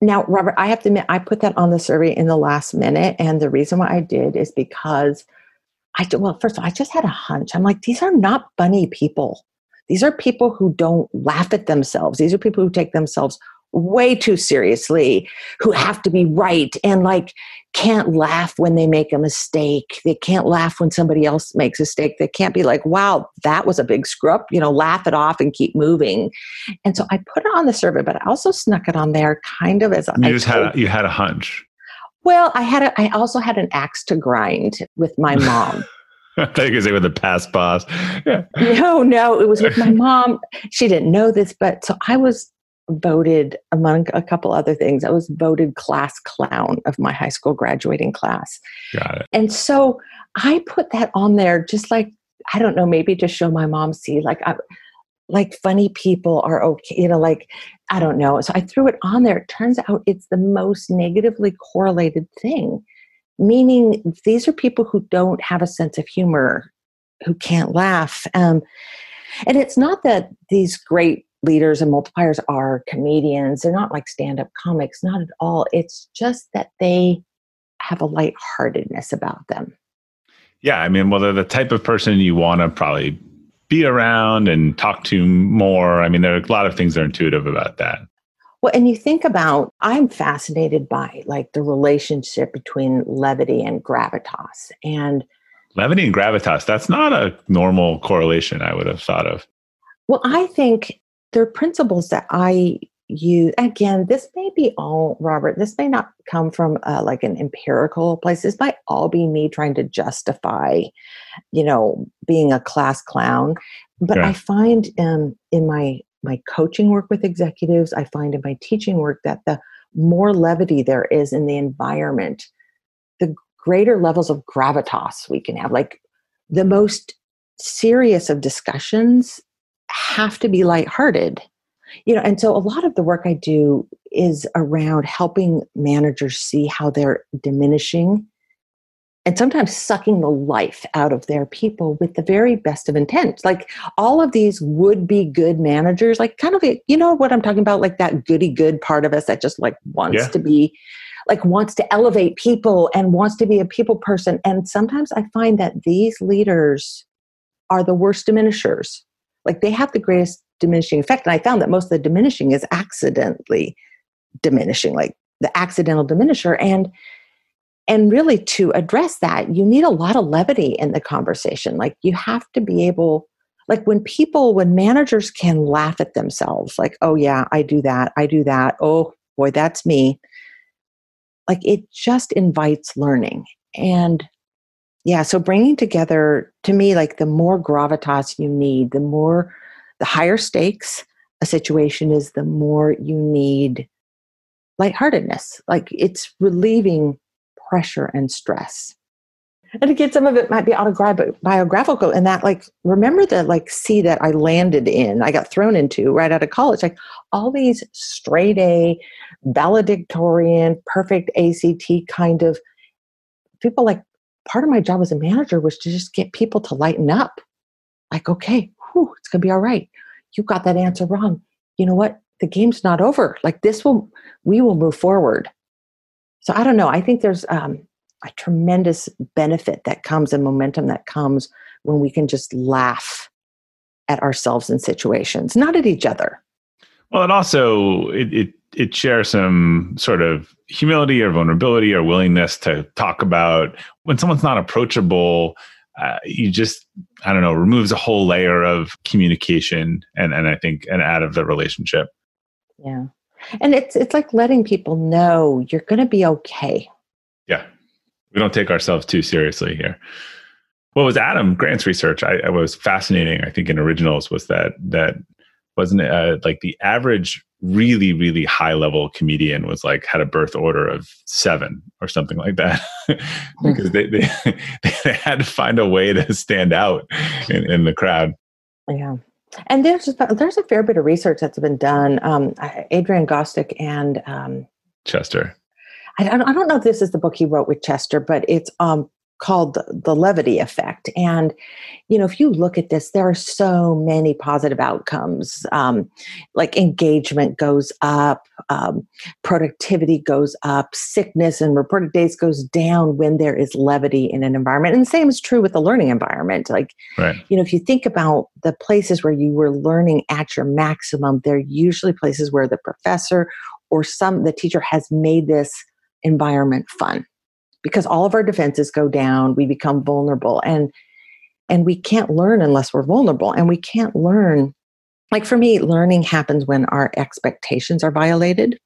Now, Robert, I have to admit, I put that on the survey in the last minute. And the reason why I did is because first of all, I just had a hunch. I'm these are not funny people. These are people who don't laugh at themselves. These are people who take themselves way too seriously, who have to be right and can't laugh when they make a mistake. They can't laugh when somebody else makes a mistake. They can't be wow, that was a big screw up, laugh it off and keep moving. And so I put it on the survey, but I also snuck it on there kind of as you had a hunch. Well, I also had an axe to grind with my mom. I thought you were going to say with a past boss. Yeah. No, it was with my mom. She didn't know this, but so I was voted, among a couple other things, I was voted class clown of my high school graduating class. Got it. And so I put that on there just I don't know, maybe to show my mom, see, funny people are okay, I don't know. So I threw it on there. It turns out it's the most negatively correlated thing, meaning these are people who don't have a sense of humor, who can't laugh. And it's not that these great leaders and multipliers are comedians. They're not stand-up comics, not at all. It's just that they have a lightheartedness about them. Yeah. They're the type of person you want to probably be around and talk to more. There are a lot of things that are intuitive about that. Well, and you think about, I'm fascinated by the relationship between levity and gravitas. And Levity and gravitas, that's not a normal correlation I would have thought of. Well, I think there are principles that I use. Again, this may be all, Robert, this may not come from like an empirical place. This might all be me trying to justify, you know, being a class clown. But yeah. I find in my coaching work with executives, I find in my teaching work that the more levity there is in the environment, the greater levels of gravitas we can have. Like the most serious of discussions have to be lighthearted, you know. And so a lot of the work I do is around helping managers see how they're diminishing and sometimes sucking the life out of their people with the very best of intent. Like all of these would-be good managers, like kind of, you know what I'm talking about? Like that goody good part of us that just like wants to be, like wants to elevate people and wants to be a people person. And sometimes I find that these leaders are the worst diminishers. Like they have the greatest diminishing effect. And I found that most of the diminishing is accidentally diminishing, like the accidental diminisher. And really to address that, you need a lot of levity in the conversation. Like you have to be able, like when managers can laugh at themselves, like, oh yeah, I do that. Oh boy, that's me. Like it just invites learning. And yeah, so bringing together, to me, like the more gravitas you need, the higher stakes a situation is, the more you need lightheartedness. Like it's relieving pressure and stress. And again, some of it might be autobiographical, and that, like, remember the like sea that I landed in, I got thrown into right out of college, like all these straight A, valedictorian, perfect ACT kind of people. Like part of my job as a manager was to just get people to lighten up. Like, okay, it's going to be all right. You got that answer wrong. You know what? The game's not over. Like we will move forward. So I don't know. I think there's a tremendous benefit that comes and momentum that comes when we can just laugh at ourselves in situations, not at each other. Well, and also it shares some sort of humility or vulnerability or willingness to talk about when someone's not approachable. You just, I don't know, removes a whole layer of communication and I think and out of the relationship. Yeah. And it's like letting people know you're going to be okay. Yeah. We don't take ourselves too seriously here. What was Adam Grant's research? I was fascinating. I think in Originals was that wasn't it, like the average really, really high level comedian was like had a birth order of 7 or something like that because they had to find a way to stand out in the crowd. Yeah. And there's a fair bit of research that's been done. Adrian Gostick and Chester. I don't know if this is the book he wrote with Chester, but it's called The Levity Effect. And, you know, if you look at this, there are so many positive outcomes, like engagement goes up, productivity goes up, sickness and reported days goes down when there is levity in an environment. And the same is true with the learning environment. Like, you know, if you think about the places where you were learning at your maximum, they're usually places where the professor or the teacher has made this environment fun. Because all of our defenses go down, we become vulnerable, and we can't learn unless we're vulnerable. And we can't learn, like for me, learning happens when our expectations are violated,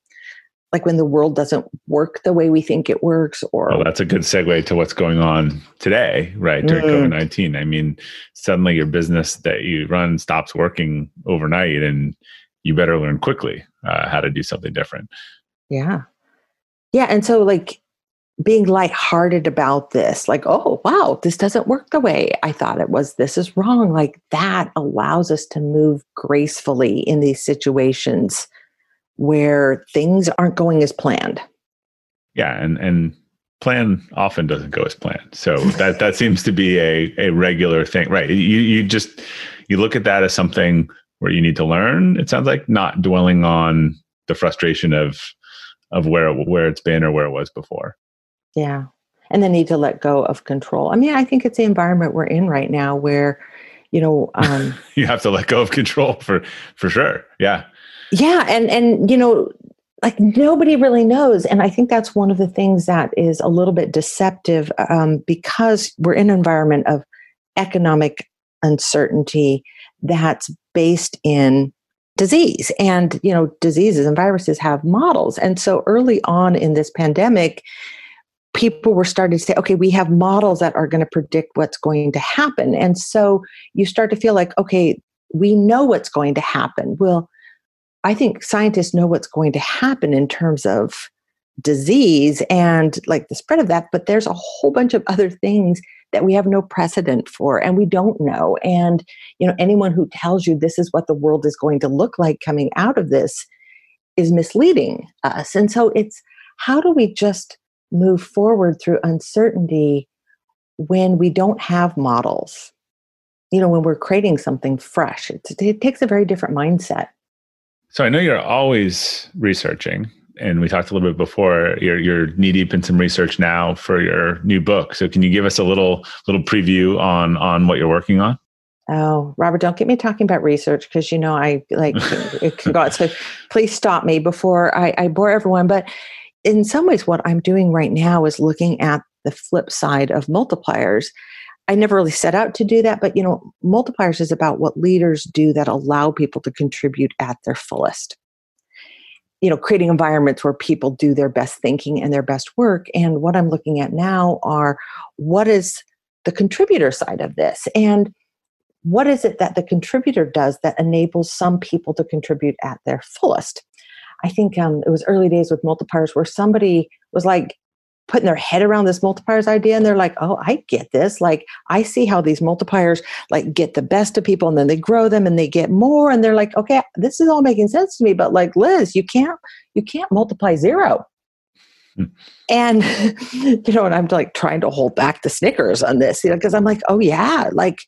like when the world doesn't work the way we think it works. Or well, that's a good segue to what's going on today, right? During COVID-19, I mean, suddenly your business that you run stops working overnight, and you better learn quickly how to do something different. Yeah, and so like, being lighthearted about this, like, oh, wow, this doesn't work the way I thought it was. This is wrong. Like that allows us to move gracefully in these situations where things aren't going as planned. Yeah. And plan often doesn't go as planned. So that seems to be a regular thing, right? You look at that as something where you need to learn. It sounds like not dwelling on the frustration of where it's been or where it was before. Yeah. And the need to let go of control. I mean, I think it's the environment we're in right now where, you know, you have to let go of control for sure. Yeah. Yeah. And, you know, like nobody really knows. And I think that's one of the things that is a little bit deceptive because we're in an environment of economic uncertainty that's based in disease. And, you know, diseases and viruses have models. And so early on in this pandemic, people were starting to say, okay, we have models that are going to predict what's going to happen. And so you start to feel like, okay, we know what's going to happen. Well, I think scientists know what's going to happen in terms of disease and like the spread of that, but there's a whole bunch of other things that we have no precedent for and we don't know. And, you know, anyone who tells you this is what the world is going to look like coming out of this is misleading us. And so it's, how do we just move forward through uncertainty when we don't have models? You know, when we're creating something fresh, it takes a very different mindset. So I know you're always researching, and we talked a little bit before, you're knee deep in some research now for your new book. So can you give us a little preview on what you're working on? Oh, Robert, don't get me talking about research because, you know, I like it can go out. So please stop me before I bore everyone. But in some ways, what I'm doing right now is looking at the flip side of multipliers. I never really set out to do that, but, you know, multipliers is about what leaders do that allow people to contribute at their fullest. You know, creating environments where people do their best thinking and their best work. And what I'm looking at now are what is the contributor side of this? And what is it that the contributor does that enables some people to contribute at their fullest? I think it was early days with multipliers where somebody was like putting their head around this multipliers idea. And they're like, oh, I get this. Like, I see how these multipliers like get the best of people and then they grow them and they get more. And they're like, okay, this is all making sense to me. But like, Liz, you can't multiply zero. And, you know, and I'm like trying to hold back the snickers on this, you know, because I'm like, oh yeah, like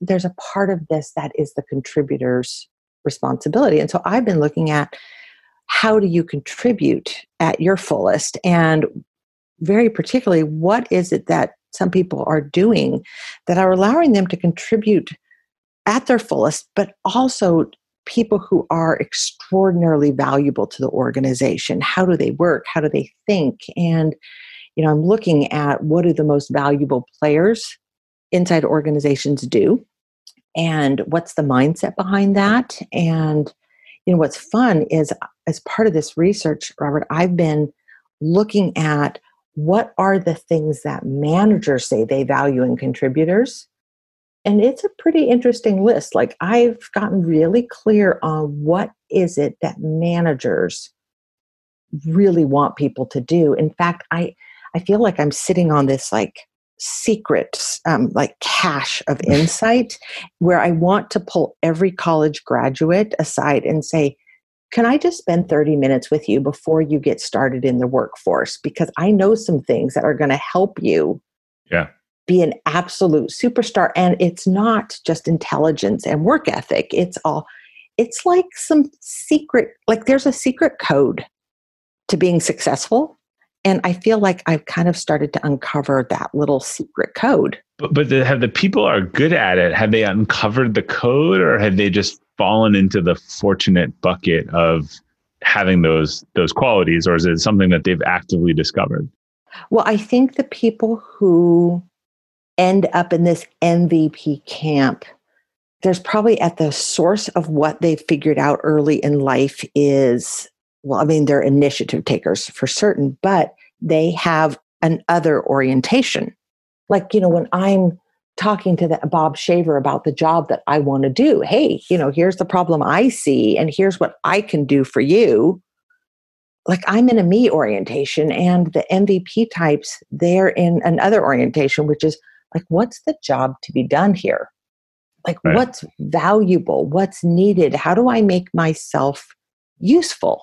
there's a part of this that is the contributor's responsibility. And so I've been looking at how do you contribute at your fullest, and very particularly, what is it that some people are doing that are allowing them to contribute at their fullest, but also people who are extraordinarily valuable to the organization? How do they work? How do they think? And, you know, I'm looking at what do the most valuable players inside organizations do, and what's the mindset behind that? And, you know, what's fun is as part of this research, Robert, I've been looking at what are the things that managers say they value in contributors? And it's a pretty interesting list. Like, I've gotten really clear on what is it that managers really want people to do. In fact, I feel like I'm sitting on this like secret, like cache of insight where I want to pull every college graduate aside and say, can I just spend 30 minutes with you before you get started in the workforce? Because I know some things that are going to help you be an absolute superstar. And it's not just intelligence and work ethic. It's like some secret, like there's a secret code to being successful. And I feel like I've kind of started to uncover that little secret code. But have the people are good at it? Have they uncovered the code, or have they just fallen into the fortunate bucket of having those qualities, or is it something that they've actively discovered? Well, I think the people who end up in this MVP camp, there's probably at the source of what they've figured out early in life is, well, I mean, they're initiative takers for certain, but they have an other orientation. Like, you know, when I'm talking to Bob Shaver about the job that I want to do, hey, you know, here's the problem I see and here's what I can do for you. Like, I'm in a me orientation, and the MVP types, they're in another orientation, which is like, what's the job to be done here? Like, right. What's valuable? What's needed? How do I make myself useful?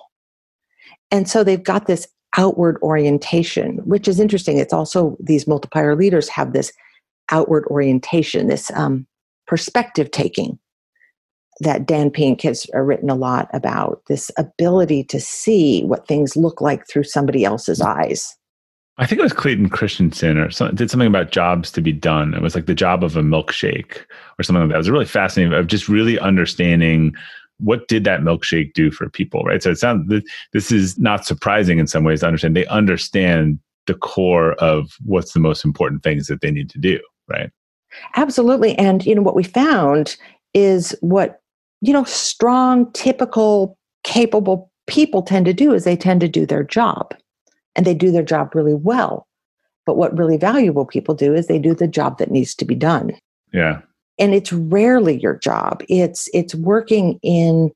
And so they've got this outward orientation, which is interesting. It's also these multiplier leaders have this outward orientation, this perspective taking that Dan Pink has written a lot about, this ability to see what things look like through somebody else's eyes. I think it was Clayton Christensen or something, did something about jobs to be done. It was like the job of a milkshake or something like that. It was really fascinating of just really understanding what did that milkshake do for people, right? So it sounds, this is not surprising in some ways to understand. They understand the core of what's the most important things that they need to do, right? Absolutely. And, you know, what we found is what, you know, strong, typical, capable people tend to do is they tend to do their job, and they do their job really well. But what really valuable people do is they do the job that needs to be done. Yeah. And it's rarely your job. It's working in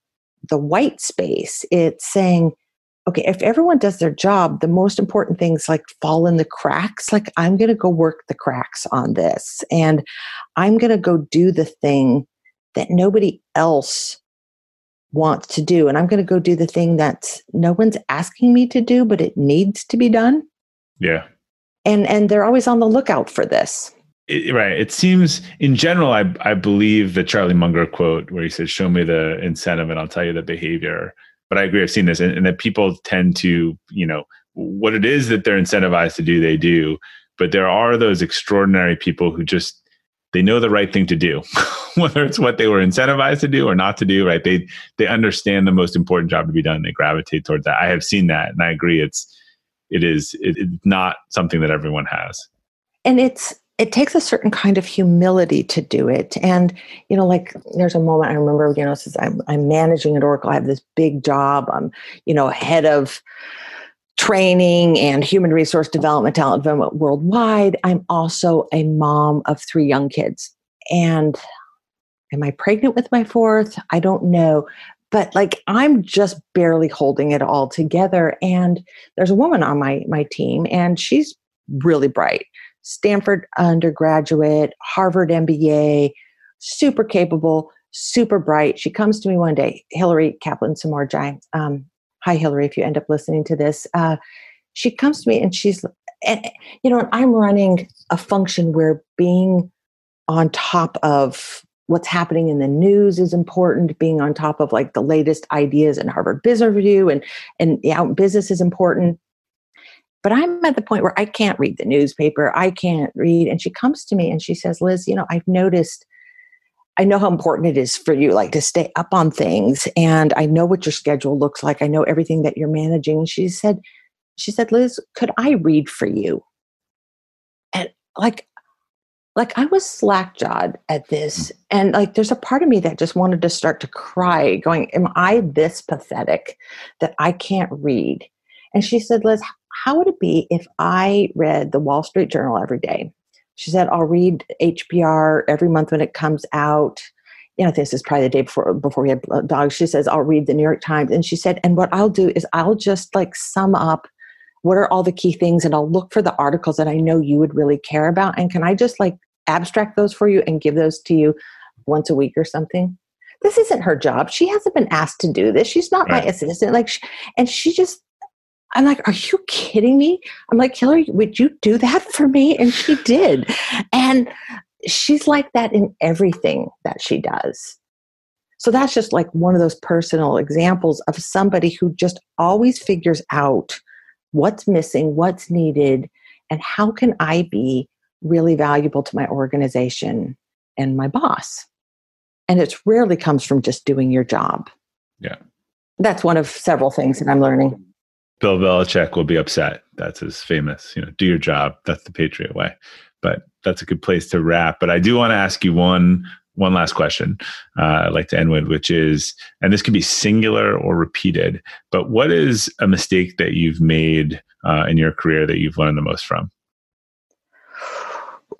the white space. It's saying, okay, if everyone does their job, the most important things like fall in the cracks. Like, I'm going to go work the cracks on this, and I'm going to go do the thing that nobody else wants to do. And I'm going to go do the thing that no one's asking me to do, but it needs to be done. Yeah. And they're always on the lookout for this. Right. It seems, in general, I believe the Charlie Munger quote where he says, show me the incentive and I'll tell you the behavior. But I agree, I've seen this, and that people tend to, you know, what it is that they're incentivized to do, they do. But there are those extraordinary people who just, they know the right thing to do, whether it's what they were incentivized to do or not to do, right? They understand the most important job to be done. They gravitate towards that. I have seen that, and I agree. It's not something that everyone has. And it takes a certain kind of humility to do it. And, you know, like, there's a moment I remember, you know, since I'm managing at Oracle, I have this big job. I'm, you know, head of training and human resource development, talent development worldwide. I'm also a mom of 3 young kids. And am I pregnant with my 4th? I don't know. But like, I'm just barely holding it all together. And there's a woman on my team, and she's really bright. Stanford undergraduate, Harvard MBA, super capable, super bright. She comes to me one day, Hillary Kaplan Samardjian. Hi, Hillary, if you end up listening to this. She comes to me and she's, and, you know, and I'm running a function where being on top of what's happening in the news is important. Being on top of like the latest ideas in Harvard Business Review and Out Business is important. But I'm at the point where I can't read the newspaper. I can't read. And she comes to me and she says, Liz, you know, I've noticed, I know how important it is for you, like, to stay up on things. And I know what your schedule looks like. I know everything that you're managing. She said, Liz, could I read for you? And like I was slack-jawed at this. And like, there's a part of me that just wanted to start to cry, going, am I this pathetic that I can't read? And she said, Liz, how would it be if I read the Wall Street Journal every day? She said, I'll read HBR every month when it comes out. You know, this is probably the day before we had dogs. She says, I'll read the New York Times. And she said, and what I'll do is I'll just like sum up what are all the key things, and I'll look for the articles that I know you would really care about. And can I just like abstract those for you and give those to you once a week or something? This isn't her job. She hasn't been asked to do this. She's not my assistant. Like, and she just, I'm like, are you kidding me? I'm like, Hillary, would you do that for me? And she did. And she's like that in everything that she does. So that's just like one of those personal examples of somebody who just always figures out what's missing, what's needed, and how can I be really valuable to my organization and my boss. And it rarely comes from just doing your job. Yeah. That's one of several things that I'm learning. Bill Belichick will be upset. That's his famous, you know, do your job. That's the Patriot way. But that's a good place to wrap. But I do want to ask you one last question I'd like to end with, which is, and this can be singular or repeated, but what is a mistake that you've made in your career that you've learned the most from?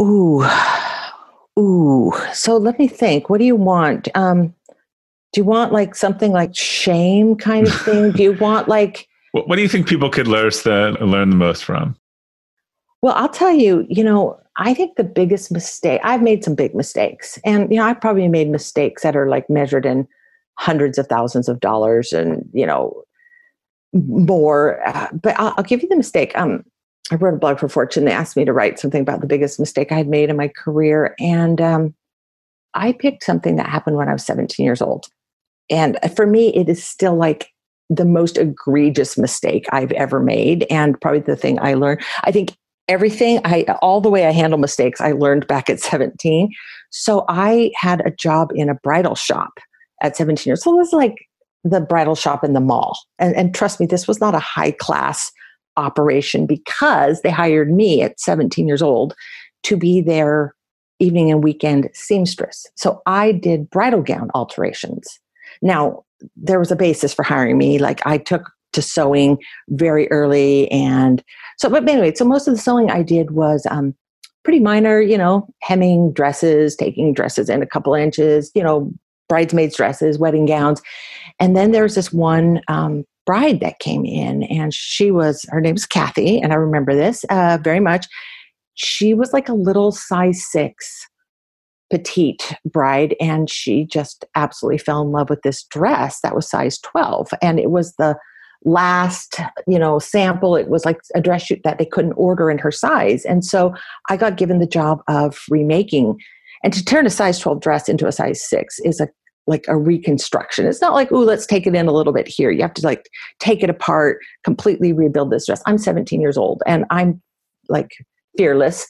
Ooh. So let me think. What do you want? Do you want like something like shame kind of thing? Do you want like... What do you think people could learn the most from? Well, I'll tell you, you know, I think the biggest mistake, I've made some big mistakes. And, you know, I've probably made mistakes that are like measured in hundreds of thousands of dollars and, you know, more. But I'll give you the mistake. I wrote a blog for Fortune. They asked me to write something about the biggest mistake I had made in my career. And I picked something that happened when I was 17 years old. And for me, it is still like the most egregious mistake I've ever made, and probably the thing I learned. I think all the way I handle mistakes, I learned back at 17. So I had a job in a bridal shop at 17 years old was like the bridal shop in the mall. And trust me, this was not a high class operation because they hired me at 17 years old to be their evening and weekend seamstress. So I did bridal gown alterations. Now, there was a basis for hiring me. Like I took to sewing very early. And so, but anyway, so most of the sewing I did was pretty minor, you know, hemming dresses, taking dresses in a couple inches, you know, bridesmaids' dresses, wedding gowns. And then there was this one bride that came in, and her name was Kathy. And I remember this very much. She was like a little size 6 petite bride, and she just absolutely fell in love with this dress that was size 12. And it was the last, you know, sample. It was like a dress shoot that they couldn't order in her size. And so I got given the job of remaking. And to turn a size 12 dress into a size 6 is like a reconstruction. It's not like, ooh, let's take it in a little bit here. You have to like take it apart, completely rebuild this dress. I'm 17 years old and I'm like fearless.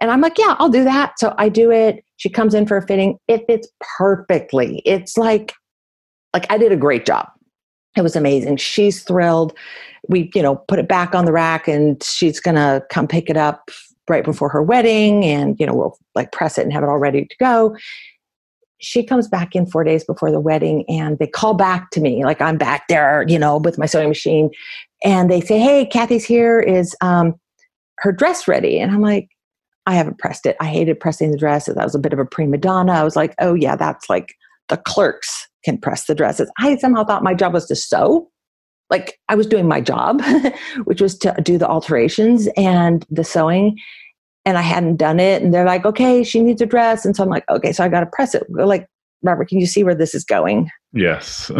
And I'm like, yeah, I'll do that. So I do it. She comes in for a fitting. It fits perfectly. It's like I did a great job. It was amazing. She's thrilled. We, you know, put it back on the rack, and she's going to come pick it up right before her wedding. And, you know, we'll like press it and have it all ready to go. She comes back in 4 days before the wedding, and they call back to me. Like I'm back there, you know, with my sewing machine, and they say, hey, Kathy's here. Is her dress ready? And I'm like, I haven't pressed it. I hated pressing the dresses. I was a bit of a prima donna. I was like, oh yeah, that's like the clerks can press the dresses. I somehow thought my job was to sew. Like I was doing my job, which was to do the alterations and the sewing, and I hadn't done it. And they're like, okay, she needs a dress. And so I'm like, okay, so I got to press it. We're like, Robert, can you see where this is going? Yes.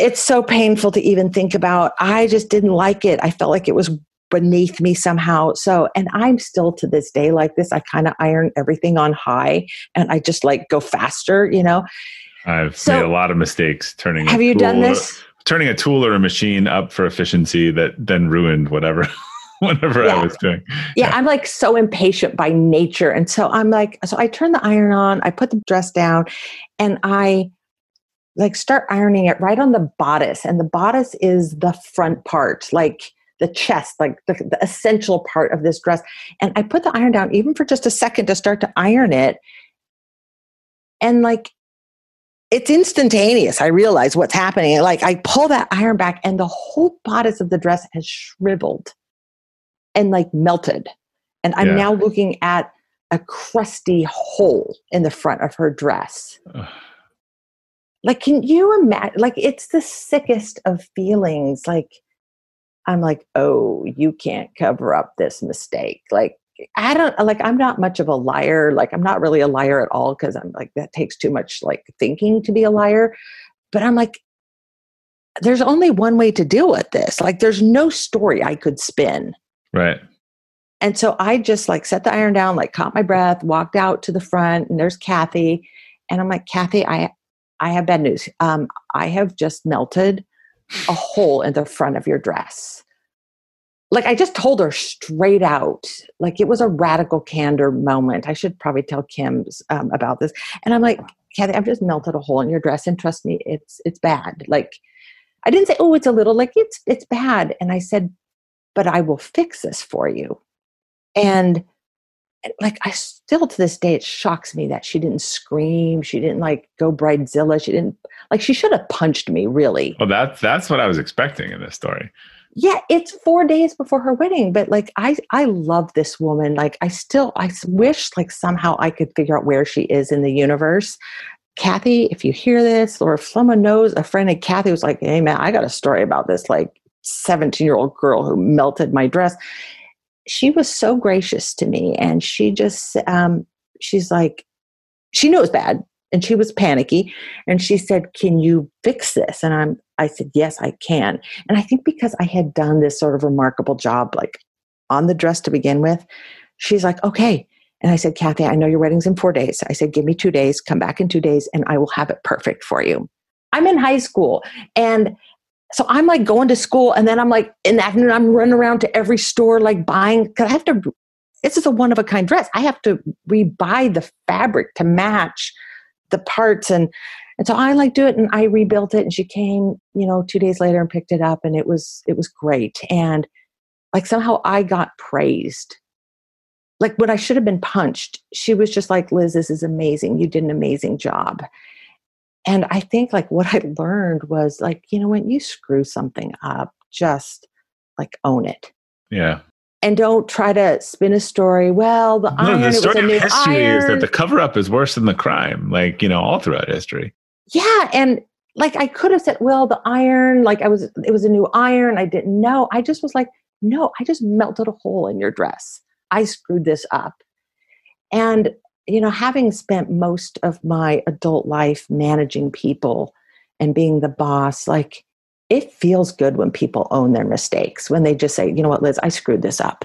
It's so painful to even think about. I just didn't like it. I felt like it was beneath me somehow. So, and I'm still to this day like this. I kind of iron everything on high, and I just like go faster, you know? I've made a lot of mistakes turning. Have you done this? Turning a tool or a machine up for efficiency that then ruined whatever yeah. I was doing. Yeah. I'm like so impatient by nature. And so I'm like, so I turn the iron on, I put the dress down, and I like start ironing it right on the bodice. And the bodice is the front part, like the chest, like the essential part of this dress. And I put the iron down even for just a second to start to iron it. And like, it's instantaneous. I realize what's happening. Like I pull that iron back, and the whole bodice of the dress has shriveled and like melted. And I'm now looking at a crusty hole in the front of her dress. Ugh. Like, can you imagine? Like, it's the sickest of feelings. Like, I'm like, oh, you can't cover up this mistake. Like, I'm not much of a liar. Like, I'm not really a liar at all, because I'm like, that takes too much like thinking to be a liar. But I'm like, there's only one way to deal with this. Like, there's no story I could spin. Right. And so I just like set the iron down, like caught my breath, walked out to the front, and there's Kathy. And I'm like, Kathy, I have bad news. I have just melted a hole in the front of your dress. Like I just told her straight out, like it was a radical candor moment. I should probably tell Kim about this. And I'm like, Kathy, I've just melted a hole in your dress, and trust me, it's bad. Like I didn't say, oh, it's a little, like it's bad. And I said, but I will fix this for you. And like, I still to this day, it shocks me that she didn't scream. She didn't like go bridezilla. She didn't like, she should have punched me, really. Well, that's what I was expecting in this story. Yeah, it's 4 days before her wedding, but like I love this woman. Like I wish like somehow I could figure out where she is in the universe. Kathy, if you hear this, or if someone knows, a friend of Kathy was like, hey man, I got a story about this like 17-year-old girl who melted my dress. She was so gracious to me, and she just she's like, she knew it was bad, and she was panicky, and she said, can you fix this? And I said, yes, I can. And I think because I had done this sort of remarkable job, like on the dress to begin with, she's like, okay. And I said, Kathy, I know your wedding's in 4 days. I said, give me 2 days, come back in 2 days, and I will have it perfect for you. I'm in high school. And so I'm like going to school, and then I'm like in the afternoon, I'm running around to every store, like buying, cause I have to, this is a one of a kind dress. I have to rebuy the fabric to match the parts. And And so I do it, and I rebuilt it, and she came, 2 days later and picked it up, and it was great. And somehow I got praised. When I should have been punched, she was just like, Liz, this is amazing. You did an amazing job. And I think what I learned was when you screw something up, just own it. Yeah. And don't try to spin a story. Well, the story of history is that the cover up is worse than the crime, all throughout history. Yeah. And I could have said, well, the iron, it was a new iron. I didn't know. I just was no, I just melted a hole in your dress. I screwed this up. And, having spent most of my adult life managing people and being the boss, it feels good when people own their mistakes, when they just say, you know what, Liz, I screwed this up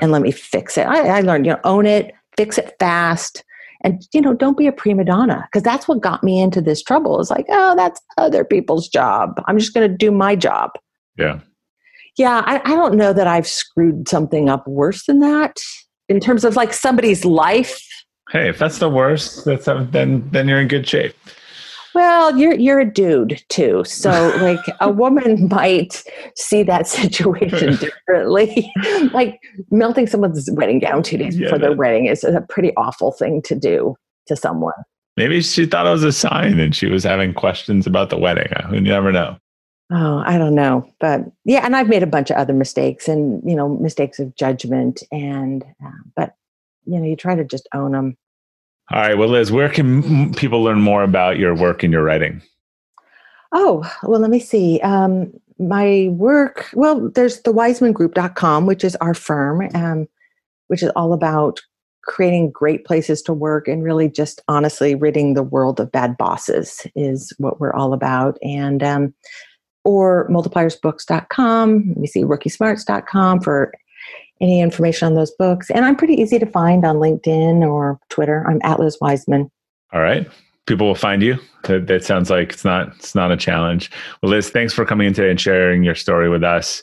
and let me fix it. I learned, own it, fix it fast, and, don't be a prima donna, because that's what got me into this trouble. It's that's other people's job. I'm just going to do my job. Yeah. Yeah. I don't know that I've screwed something up worse than that in terms of somebody's life. Hey, if that's the worst, then you're in good shape. Well, you're a dude too. So a woman might see that situation differently. Melting someone's wedding gown 2 days before their wedding is a pretty awful thing to do to someone. Maybe she thought it was a sign and she was having questions about the wedding. You never know. Oh, I don't know. But yeah, and I've made a bunch of other mistakes and, mistakes of judgment and, but you try to just own them. All right. Well, Liz, where can people learn more about your work and your writing? Oh, well, let me see. My work, there's the wisemangroup.com, which is our firm, which is all about creating great places to work and really just honestly ridding the world of bad bosses is what we're all about. And, or multipliersbooks.com, let me see, rookiesmarts.com for any information on those books. And I'm pretty easy to find on LinkedIn or Twitter. I'm @Liz Wiseman. All right. People will find you. That sounds like it's not a challenge. Well, Liz, thanks for coming in today and sharing your story with us.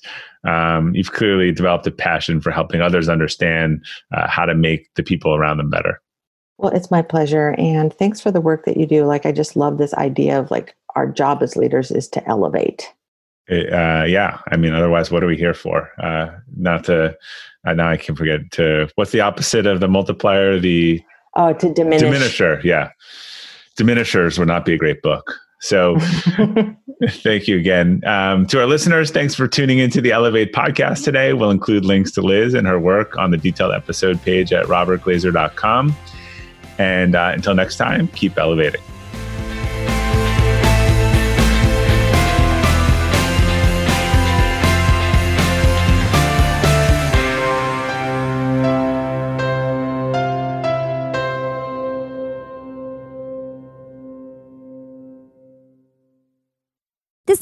You've clearly developed a passion for helping others understand how to make the people around them better. Well, it's my pleasure. And thanks for the work that you do. I just love this idea of our job as leaders is to elevate. Yeah. I mean, otherwise, what are we here for? Now I can forget to, what's the opposite of the multiplier? To diminish. Diminisher. Yeah. Diminishers would not be a great book. So thank you again. To our listeners, thanks for tuning into the Elevate podcast today. We'll include links to Liz and her work on the detailed episode page at robertglazer.com. And until next time, keep elevating. This